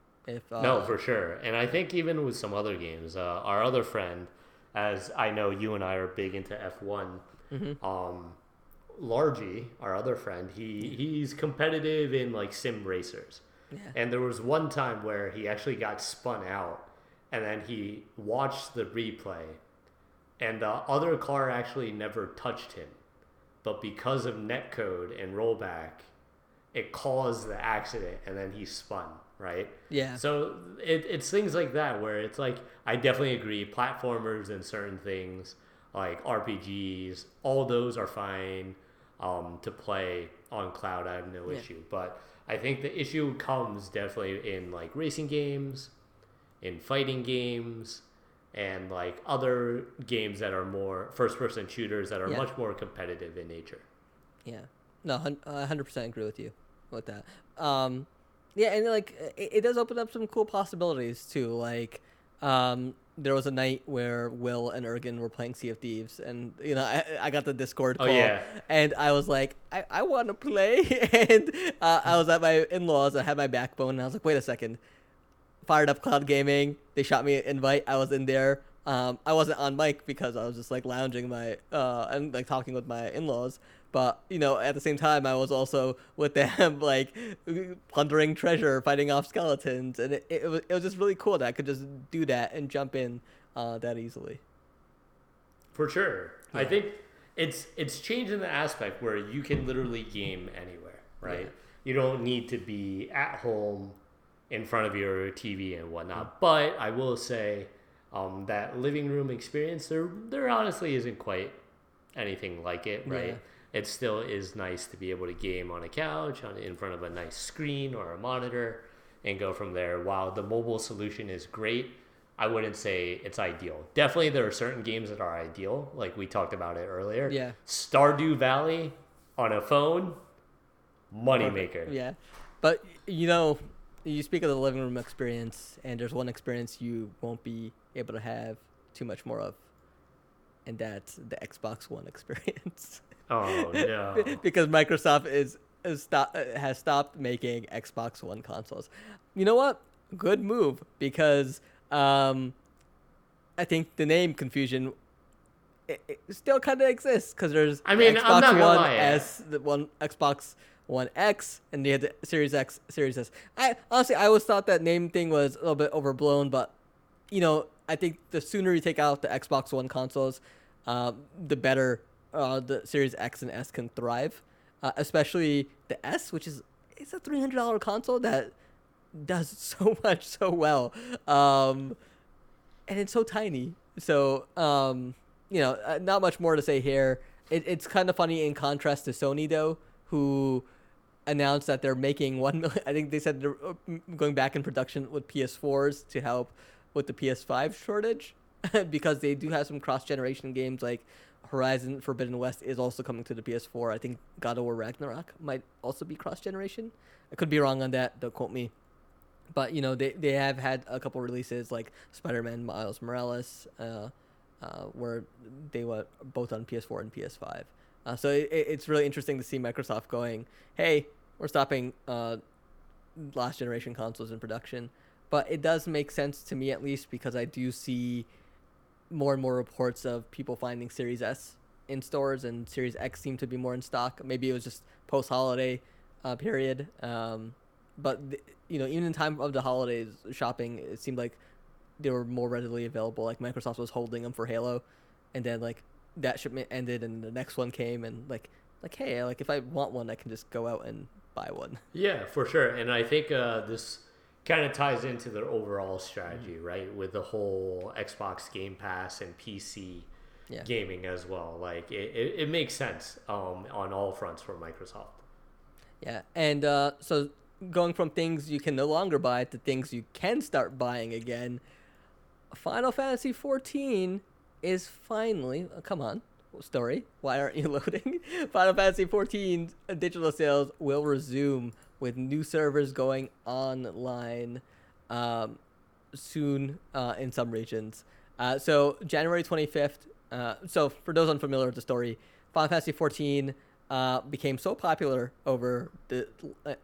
No, for sure. And I think even with some other games, our other friend, as I know you and I are big into F1, mm-hmm. Largy, our other friend, he's competitive in like sim racers. Yeah. And there was one time where he actually got spun out, and then he watched the replay, and the other car actually never touched him. But because of netcode and rollback, it caused the accident, and then he spun, right? Yeah. So it's things like that where it's like, I definitely agree, platformers and certain things, like RPGs, all those are fine to play on cloud. I have no issue. But I think the issue comes definitely in like racing games, in fighting games, and like other games that are more first-person shooters that are much more competitive in nature. Yeah. No, 100% agree with you with that. Yeah, and like it does open up some cool possibilities too. Like there was a night where Will and Ergin were playing Sea of Thieves, and you know I got the Discord call, and I was like, I want to play, and I was at my in-laws, I had my backbone, and I was like, wait a second. Fired up cloud gaming. They shot me an invite. I was in there. I wasn't on mic because I was just like lounging and like talking with my in-laws. But you know, at the same time, I was also with them, like plundering treasure, fighting off skeletons, and it was just really cool that I could just do that and jump in that easily. For sure, yeah. I think it's changing the aspect where you can literally game anywhere, right? Yeah. You don't need to be at home in front of your TV and whatnot. But I will say that living room experience, there honestly isn't quite anything like it, right? Yeah. It still is nice to be able to game on a couch, in front of a nice screen or a monitor, and go from there. While the mobile solution is great, I wouldn't say it's ideal. Definitely there are certain games that are ideal, like we talked about it earlier. Yeah. Stardew Valley on a phone, moneymaker. Yeah. But, you know, you speak of the living room experience, and there's one experience you won't be able to have too much more of, and that's the Xbox One experience. Oh, no. Because Microsoft has stopped making Xbox One consoles. You know what? Good move, because I think the name confusion it still kind of exists, because there's Xbox One S, the one Xbox One X, and they had the Series X, Series S. I always thought that name thing was a little bit overblown, but you know, I think the sooner you take out the Xbox One consoles, the better the Series X and S can thrive, especially the S, which is it's a $300 console that does so much so well, and it's so tiny. So you know, not much more to say here. It's kind of funny in contrast to Sony though, who announced that they're making 1 million. I think they said they're going back in production with PS4s to help with the PS5 shortage, because they do have some cross-generation games, like Horizon Forbidden West is also coming to the PS4. I think God of War Ragnarok might also be cross-generation. I could be wrong on that. Don't quote me. But, you know, they have had a couple releases like Spider-Man Miles Morales, where they were both on PS4 and PS5. So it's really interesting to see Microsoft going, hey, we're stopping last generation consoles in production. But it does make sense to me, at least, because I do see more and more reports of people finding Series S in stores, and Series X seemed to be more in stock. Maybe it was just post-holiday period. But, you know, even in time of the holidays shopping, it seemed like they were more readily available. Like Microsoft was holding them for Halo, and then like that shipment ended and the next one came, and like hey, like if I want one, I can just go out and buy one. Yeah, for sure. And I think this kind of ties into their overall strategy, right, with the whole Xbox Game Pass and PC gaming as well. Like it makes sense on all fronts for Microsoft. Yeah, and so going from things you can no longer buy to things you can start buying again, Final Fantasy XIV is finally... come on, story. Why aren't you loading? Final Fantasy XIV digital sales will resume with new servers going online soon in some regions. So January 25th, so for those unfamiliar with the story, Final Fantasy XIV became so popular over the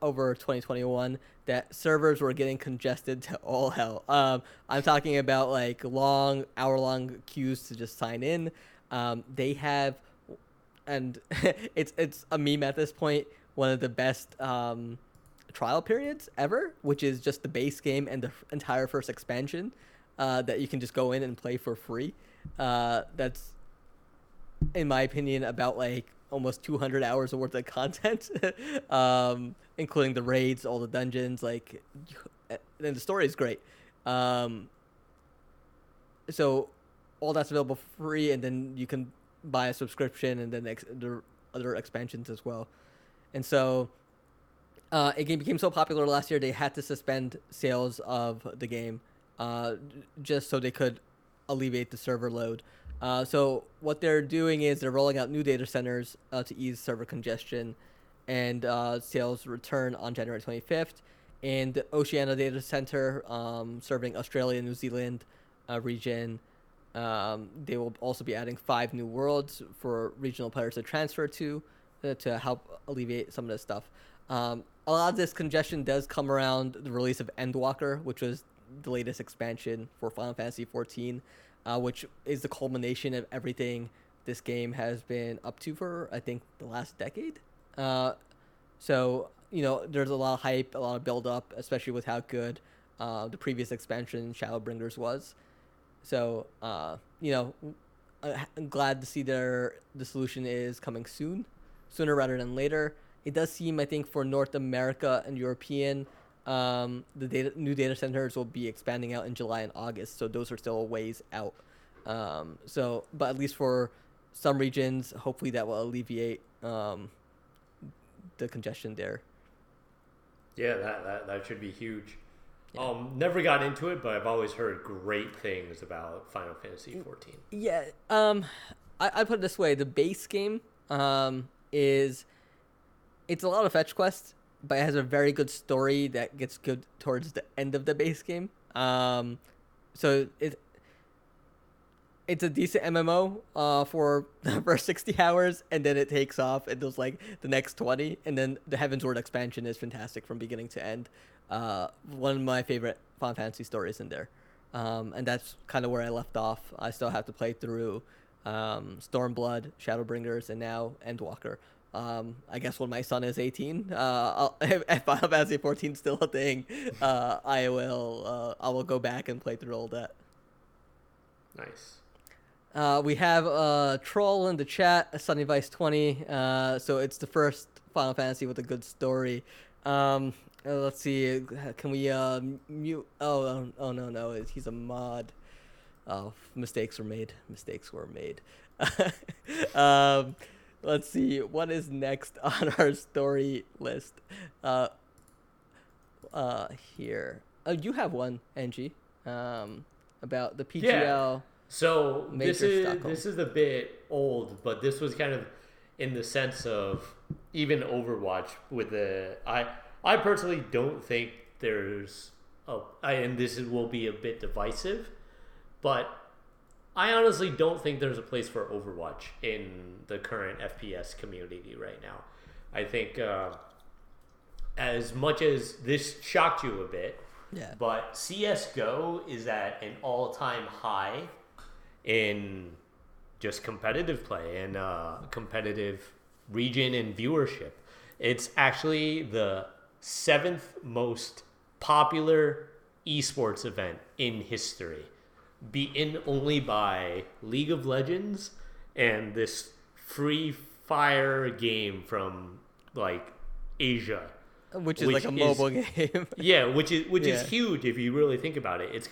over 2021 that servers were getting congested to all hell. I'm talking about like long, hour-long queues to just sign in. They have, and it's a meme at this point, one of the best trial periods ever, which is just the base game and the entire first expansion that you can just go in and play for free. That's, in my opinion, about like almost 200 hours worth of content, including the raids, all the dungeons, like, and the story is great. So all that's available for free, and then you can buy a subscription and then the other expansions as well. And so it became so popular last year, they had to suspend sales of the game just so they could alleviate the server load. So what they're doing is they're rolling out new data centers to ease server congestion, and sales return on January 25th. And the Oceania Data Center, serving Australia and New Zealand region, they will also be adding 5 new worlds for regional players to transfer to help alleviate some of this stuff. A lot of this congestion does come around the release of Endwalker, which was the latest expansion for Final Fantasy XIV, which is the culmination of everything this game has been up to for, I think, the last decade. So, you know, there's a lot of hype, a lot of build-up, especially with how good the previous expansion, Shadowbringers, was. So, you know, I'm glad to see the solution is coming soon, sooner rather than later. It does seem, I think, for North America and European, the new data centers will be expanding out in July and August, so those are still ways out. So, but at least for some regions, hopefully that will alleviate the congestion there. Yeah, that should be huge. Yeah. Never got into it, but I've always heard great things about Final Fantasy XIV. Yeah, I put it this way: the base game it's a lot of fetch quests, but it has a very good story that gets good towards the end of the base game. So it's a decent MMO for the first 60 hours, and then it takes off and does like the next 20, and then the Heavensward expansion is fantastic from beginning to end. One of my favorite Final Fantasy stories in there. And that's kind of where I left off. I still have to play through Stormblood, Shadowbringers, and now Endwalker. I guess when my son is 18, if Final Fantasy 14 is still a thing, I will go back and play through all that. Nice. We have a troll in the chat, SunnyVice20. So it's the first Final Fantasy with a good story. Let's see. Can we mute? Oh no. He's a mod. Oh, mistakes were made. Let's see what is next on our story list. Here. Oh, you have one, Ng, about the PGL. Yeah. So this is a bit old, but this was kind of in the sense of even Overwatch with the I personally don't think there's and this will be a bit divisive, but I honestly don't think there's a place for Overwatch in the current FPS community right now. I think as much as this shocked you a bit, yeah, but CSGO is at an all-time high in just competitive play and competitive region and viewership. It's actually the 7th most popular esports event in history, beaten only by League of Legends and this free fire game from like Asia, which is like a mobile game. Yeah, which is huge if you really think about it. It's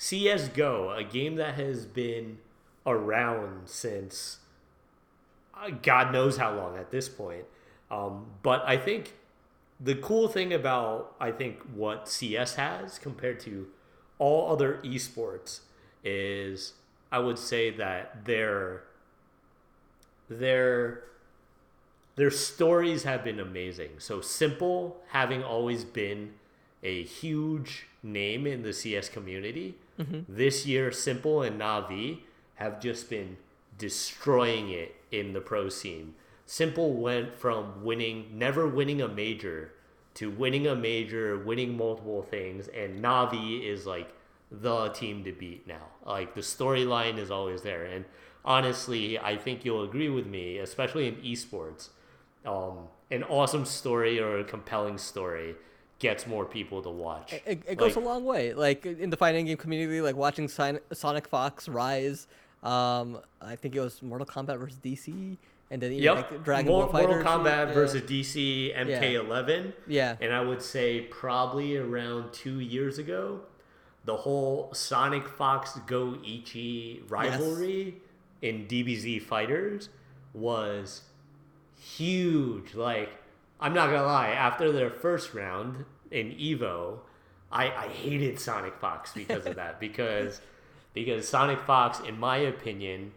CS:GO, a game that has been around since God knows how long at this point, But I think the cool thing about, I think, what CS has compared to all other esports is I would say that their stories have been amazing. So Simple, having always been a huge name in the CS community, this year Simple and Na'Vi have just been destroying it in the pro scene. Simple went from never winning a major to winning a major, winning multiple things, and Na'Vi is like the team to beat now. Like the storyline is always there, and honestly, I think you'll agree with me, especially in esports, an awesome story or a compelling story gets more people to watch. It goes a long way. Like in the fighting game community, like watching Sonic Fox rise. I think it was Mortal Kombat versus DC, and then like Dragon Ball Fighters. Mortal Kombat versus DC, MK11. Yeah. And I would say probably around 2 years ago, the whole Sonic Fox Goichi rivalry in DBZ Fighters was huge. Like, I'm not gonna lie, after their first round in Evo, I hated Sonic Fox because of that. Because Sonic Fox, in my opinion,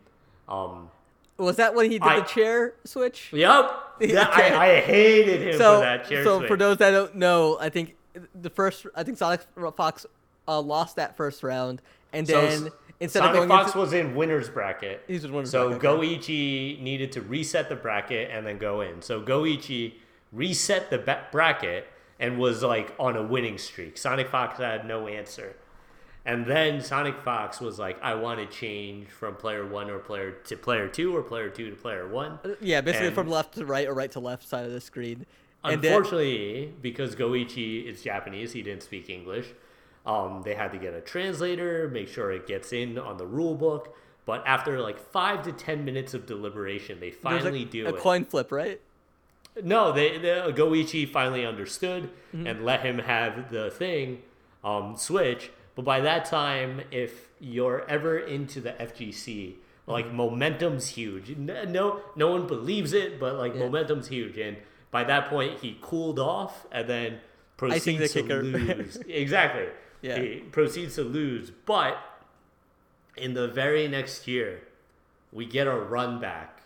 was that when he did the chair switch? Yep. I hated him for that chair switch. So for those that don't know, I think Sonic Fox lost that first round, and then was in winner's bracket. He's in winner's bracket. So Goichi needed to reset the bracket and then go in. So Goichi reset the bracket and was like on a winning streak. Sonic Fox had no answer. And then Sonic Fox was like, I want to change from player one or player to player two or player two to player one. Yeah, basically from left to right or right to left side of the screen. Unfortunately, because Goichi is Japanese, he didn't speak English. They had to get a translator, make sure it gets in on the rule book. But after like 5 to 10 minutes of deliberation, they finally do it. A coin flip, right? No, Goichi finally understood and let him have the thing switch. But by that time, if you're ever into the FGC, like momentum's huge. No one believes it, but momentum's huge. And by that point, he cooled off and then proceeds to lose. Exactly. Yeah. He proceeds to lose. But in the very next year, we get a run back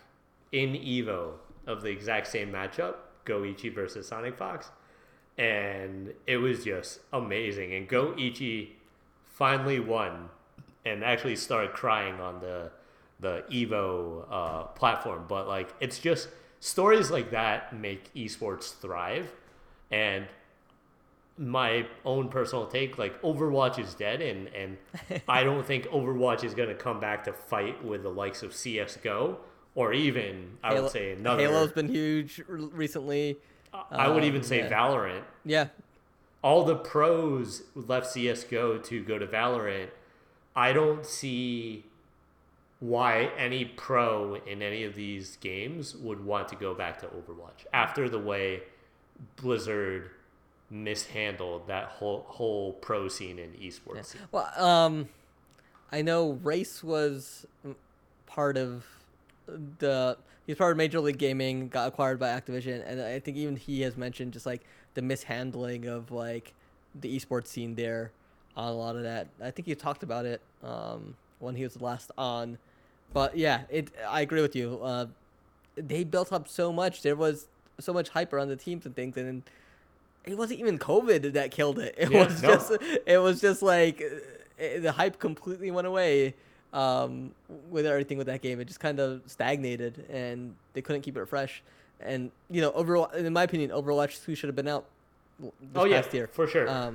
in Evo of the exact same matchup, Goichi versus Sonic Fox. And it was just amazing. And Goichi finally won, and actually started crying on the Evo platform. But like, it's just stories like that make esports thrive. And my own personal take, like Overwatch is dead, and I don't think Overwatch is gonna come back to fight with the likes of CS:GO or even I would say another. Halo's been huge recently. I would even say Valorant. Yeah. All the pros left CSGO to go to Valorant. I don't see why any pro in any of these games would want to go back to Overwatch after the way Blizzard mishandled that whole pro scene in esports scene. Well, I know Race was part of he's part of Major League Gaming, got acquired by Activision, and I think even he has mentioned just like the mishandling of like the esports scene there on a lot of that. I think you talked about it when he was last on, but yeah, I agree with you. They built up so much. There was so much hype around the teams and things, and it wasn't even COVID that killed it. It was just like the hype completely went away with everything with that game. It just kind of stagnated, and they couldn't keep it fresh. And overall, in my opinion, Overwatch 2 should have been out this past year for sure. And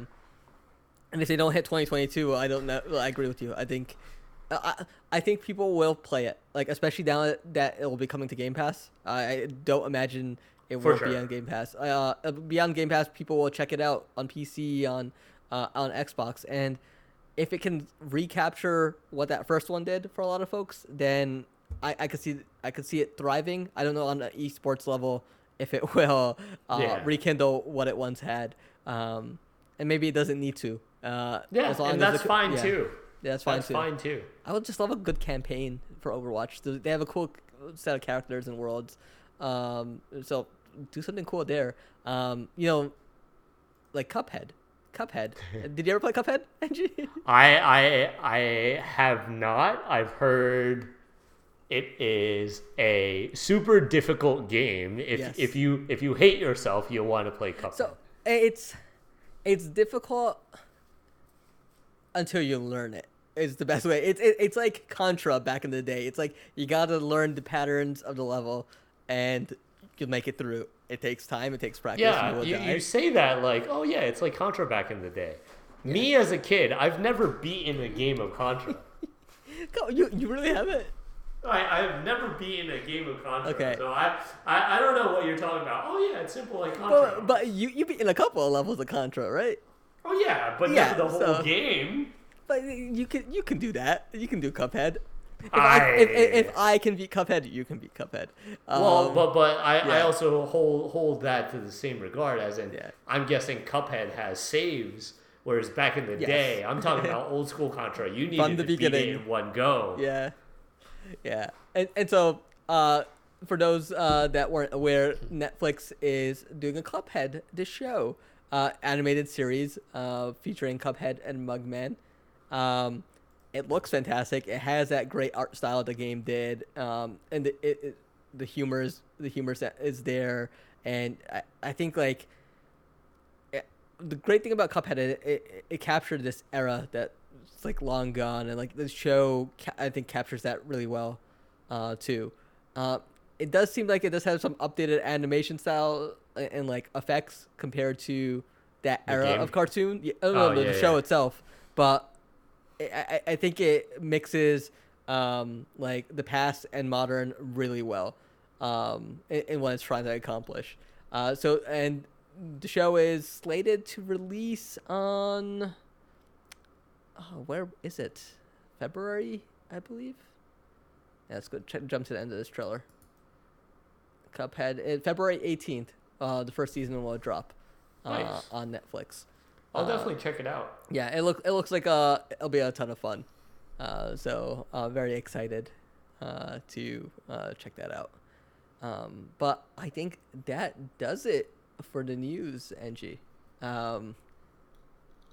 if they don't hit 2022, I don't know. I agree with you. I think people will play it, like especially now that it will be coming to Game Pass. I don't imagine it will be on Game Pass. Beyond Game Pass, people will check it out on PC, on Xbox, and if it can recapture what that first one did for a lot of folks, then I could see it thriving. I don't know on an esports level if it will rekindle what it once had, and maybe it doesn't need to. That's fine too. Yeah, that's fine too. I would just love a good campaign for Overwatch. They have a cool set of characters and worlds, so do something cool there. You know, like Cuphead. Did you ever play Cuphead? I have not. I've heard it is a super difficult game. If you hate yourself, you'll want to play Cuphead. So it's difficult until you learn it. Is the best way. It's like Contra back in the day. It's like you gotta learn the patterns of the level, and you'll make it through. It takes time. It takes practice. Yeah, you say that like, oh yeah, it's like Contra back in the day. Yeah. Me as a kid, I've never beaten a game of Contra. You really haven't? I've never beaten a game of Contra. Okay. So I don't know what you're talking about. Oh yeah, it's simple like Contra. But you beat in a couple of levels of Contra, right? Oh yeah, but yeah, not the whole game. But you can do that. You can do Cuphead. If I can beat Cuphead, you can beat Cuphead. I also hold that to the same regard as in I'm guessing Cuphead has saves, whereas back in the day, I'm talking about old school Contra. You needed to beat it in one go. Yeah. And so for those that weren't aware, Netflix is doing a Cuphead this show, animated series featuring Cuphead and Mugman. It looks fantastic. It has that great art style the game did, and the humor is there. And I think like the great thing about Cuphead, it captured this era that's like long gone, and like the show I think captures that really well too. It does seem like it does have some updated animation style and like effects compared to that era of cartoon. The show itself, but. I think it mixes like the past and modern really well in what it's trying to accomplish. And the show is slated to release on where is it? February, I believe. Yeah, let's go jump to the end of this trailer. Cuphead, February 18th. The first season will drop nice. On Netflix. I'll definitely check it out. Yeah, it looks like it'll be a ton of fun. So very excited to check that out. But I think that does it for the news, Ng.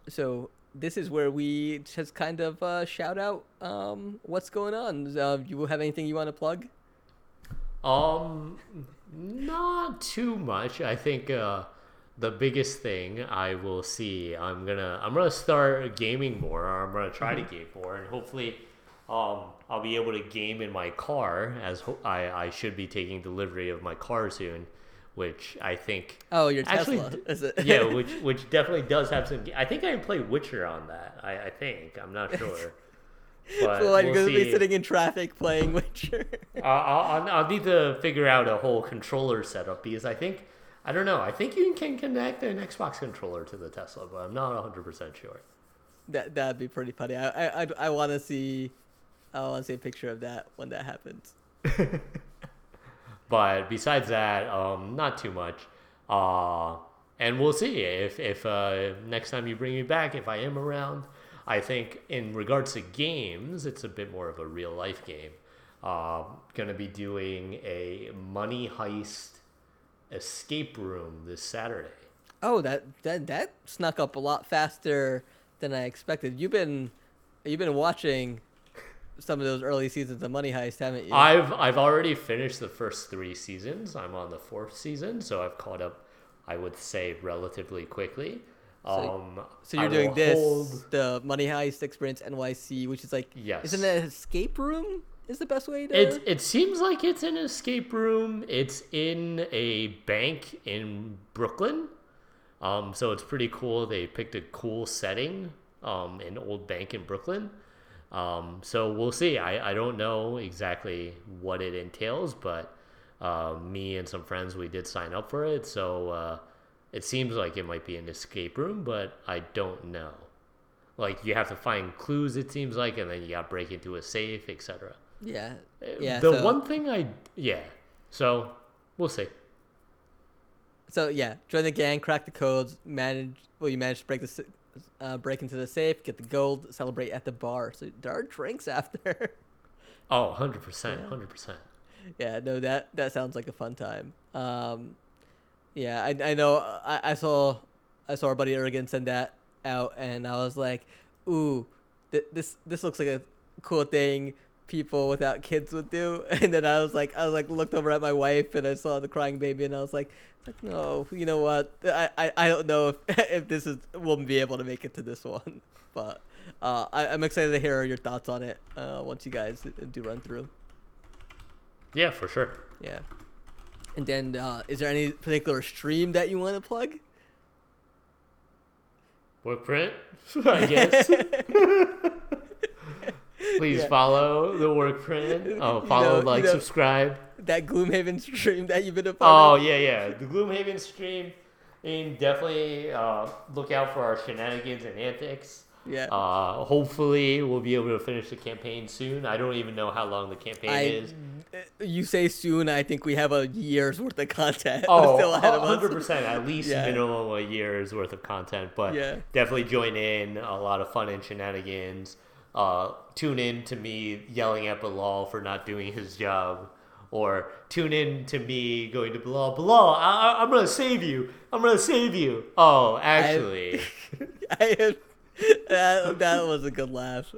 So this is where we just kind of shout out what's going on. You have anything you want to plug? Not too much. I think. The biggest thing I will see, I'm gonna start gaming more, or I'm gonna try to game more, and hopefully, I'll be able to game in my car as I should be taking delivery of my car soon, which I think. Oh, your Tesla. Is it? Yeah, which definitely does have some. I think I can play Witcher on that. I think I'm not sure. But so like we'll gonna be sitting in traffic playing Witcher. I'll need to figure out a whole controller setup because I think. I don't know. I think you can connect an Xbox controller to the Tesla, but I'm not 100% sure. That'd be pretty funny. I want to see a picture of that when that happens. But besides that, not too much. And we'll see if next time you bring me back, if I am around. I think in regards to games, it's a bit more of a real life game. Gonna be doing a money heist. Escape room this Saturday. Oh, that snuck up a lot faster than I expected. You've been watching some of those early seasons of Money Heist, haven't you? I've already finished the first 3 seasons. I'm on the 4th season, so I've caught up. I would say relatively quickly. So you're doing the Money Heist Experience NYC, which is like, yes, isn't it an escape room? Is the best way to... It seems like it's an escape room. It's in a bank in Brooklyn. So it's pretty cool. They picked a cool setting, an old bank in Brooklyn. So we'll see. I don't know exactly what it entails, but me and some friends, we did sign up for it. So it seems like it might be an escape room, but I don't know. Like, you have to find clues, it seems like, and then you got to break into a safe, etc. Yeah. So we'll see. So yeah, join the gang, crack the codes, you manage to break into the safe, get the gold, celebrate at the bar. So there are drinks after. Oh, 100%, 100%. Yeah, no, that sounds like a fun time. Yeah, I know. I saw our buddy Ergin send that out, and I was like, ooh, this looks like a cool thing people without kids would do. And then I looked over at my wife, and I saw the crying baby, and I was like, no, you know what? I don't know if this is we'll be able to make it to this one, but I'm excited to hear your thoughts on it once you guys do run through. Yeah, for sure. Yeah. And then is there any particular stream that you want to plug? Warprint, I guess. Please follow the Warprint. Oh, follow, subscribe. That Gloomhaven stream that you've been a part of. Oh, yeah. The Gloomhaven stream. And definitely look out for our shenanigans and antics. Yeah. Hopefully, we'll be able to finish the campaign soon. I don't even know how long the campaign is. You say soon, I think we have a year's worth of content. Oh, still ahead of 100%. Us. At least minimum a year's worth of content. But definitely join in. A lot of fun and shenanigans. Tune in to me yelling at Bilal for not doing his job. Or tune in to me going to Bilal, I'm going to save you. Oh, actually. I have... that was a good laugh.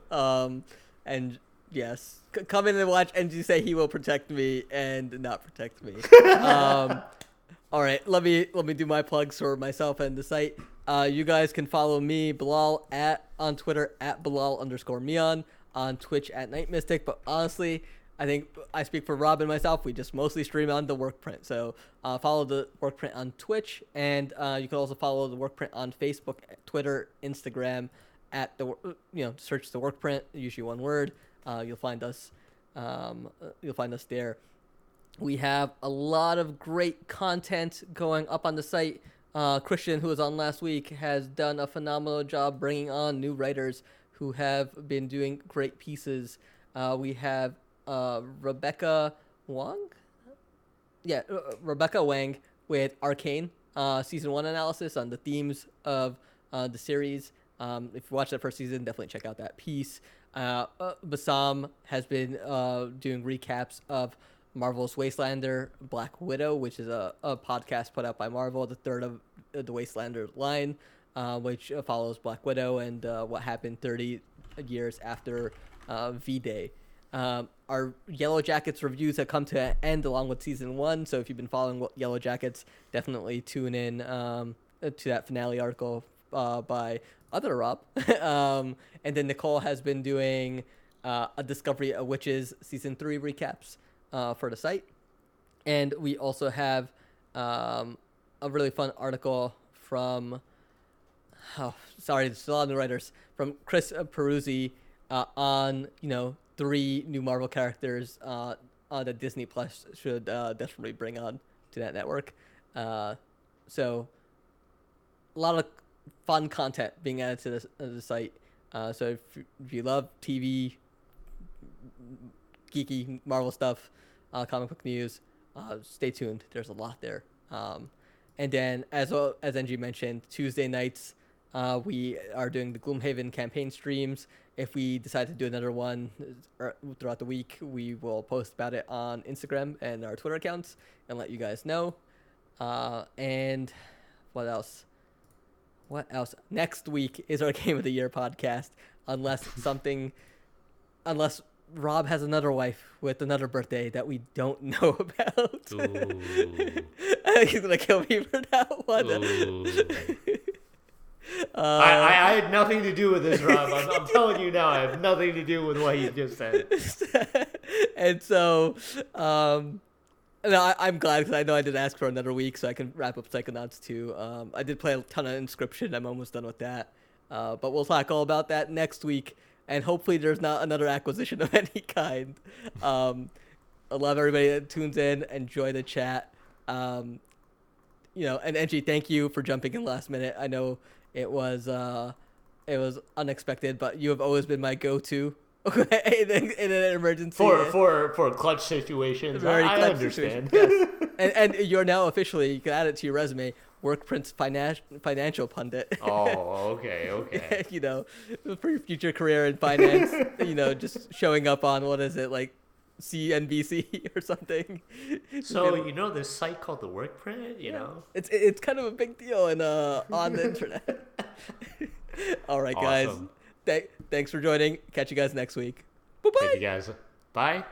And yes, come in and watch. And you say he will protect me and not protect me. All right, let me do my plugs for myself and the site. You guys can follow me, Bilal, on Twitter at Bilal_Meon, on Twitch at Night Mystic. But honestly, I think I speak for Rob and myself. We just mostly stream on the Workprint. So follow the Workprint on Twitch. And you can also follow the Workprint on Facebook, Twitter, Instagram. Search the Workprint, usually one word. You'll find us. You'll find us there. We have a lot of great content going up on the site. Christian, who was on last week, has done a phenomenal job bringing on new writers who have been doing great pieces. We have... Rebecca Wang with Arcane season 1 analysis on the themes of the series. If you watch that first season, definitely check out that piece. Bassam has been doing recaps of Marvel's Wastelander Black Widow, which is a podcast put out by Marvel, the third of the Wastelander line, which follows Black Widow and what happened 30 years after V-Day. Our Yellow Jackets reviews have come to an end along with season 1, so if you've been following Yellow Jackets, definitely tune in to that finale article by other Rob. And then Nicole has been doing a Discovery of Witches season 3 recaps for the site. And we also have a really fun article from there's a lot of new writers, from Chris Peruzzi on 3 new Marvel characters that Disney Plus should definitely bring on to that network. So a lot of fun content being added to the site. So if you love TV, geeky Marvel stuff, comic book news, stay tuned. There's a lot there. And then, as well as NG mentioned, Tuesday nights, we are doing the Gloomhaven campaign streams. If we decide to do another one throughout the week, we will post about it on Instagram and our Twitter accounts and let you guys know. And what else? Next week is our Game of the Year podcast, unless Rob has another wife with another birthday that we don't know about. I think he's going to kill me for that one. I had nothing to do with this, Rob. I'm telling you now, I have nothing to do with what you just said. And so, I'm glad, because I know I did ask for another week, so I can wrap up Psychonauts 2. I did play a ton of Inscription. I'm almost done with that. But we'll talk all about that next week, and hopefully there's not another acquisition of any kind. I love everybody that tunes in. Enjoy the chat. And NG, thank you for jumping in last minute. I know it was unexpected, but you have always been my go-to in an emergency for clutch situations. I understand. Situations. Yes. and you're now officially, you can add it to your resume, Workprint's financial pundit. Oh, okay. For your future career in finance, just showing up on, what is it, like CNBC or something. So you know this site called The Work Print, you know? It's kind of a big deal on the internet. All right, awesome. Guys. Thanks for joining. Catch you guys next week. Bye-bye. Thank you guys. Bye.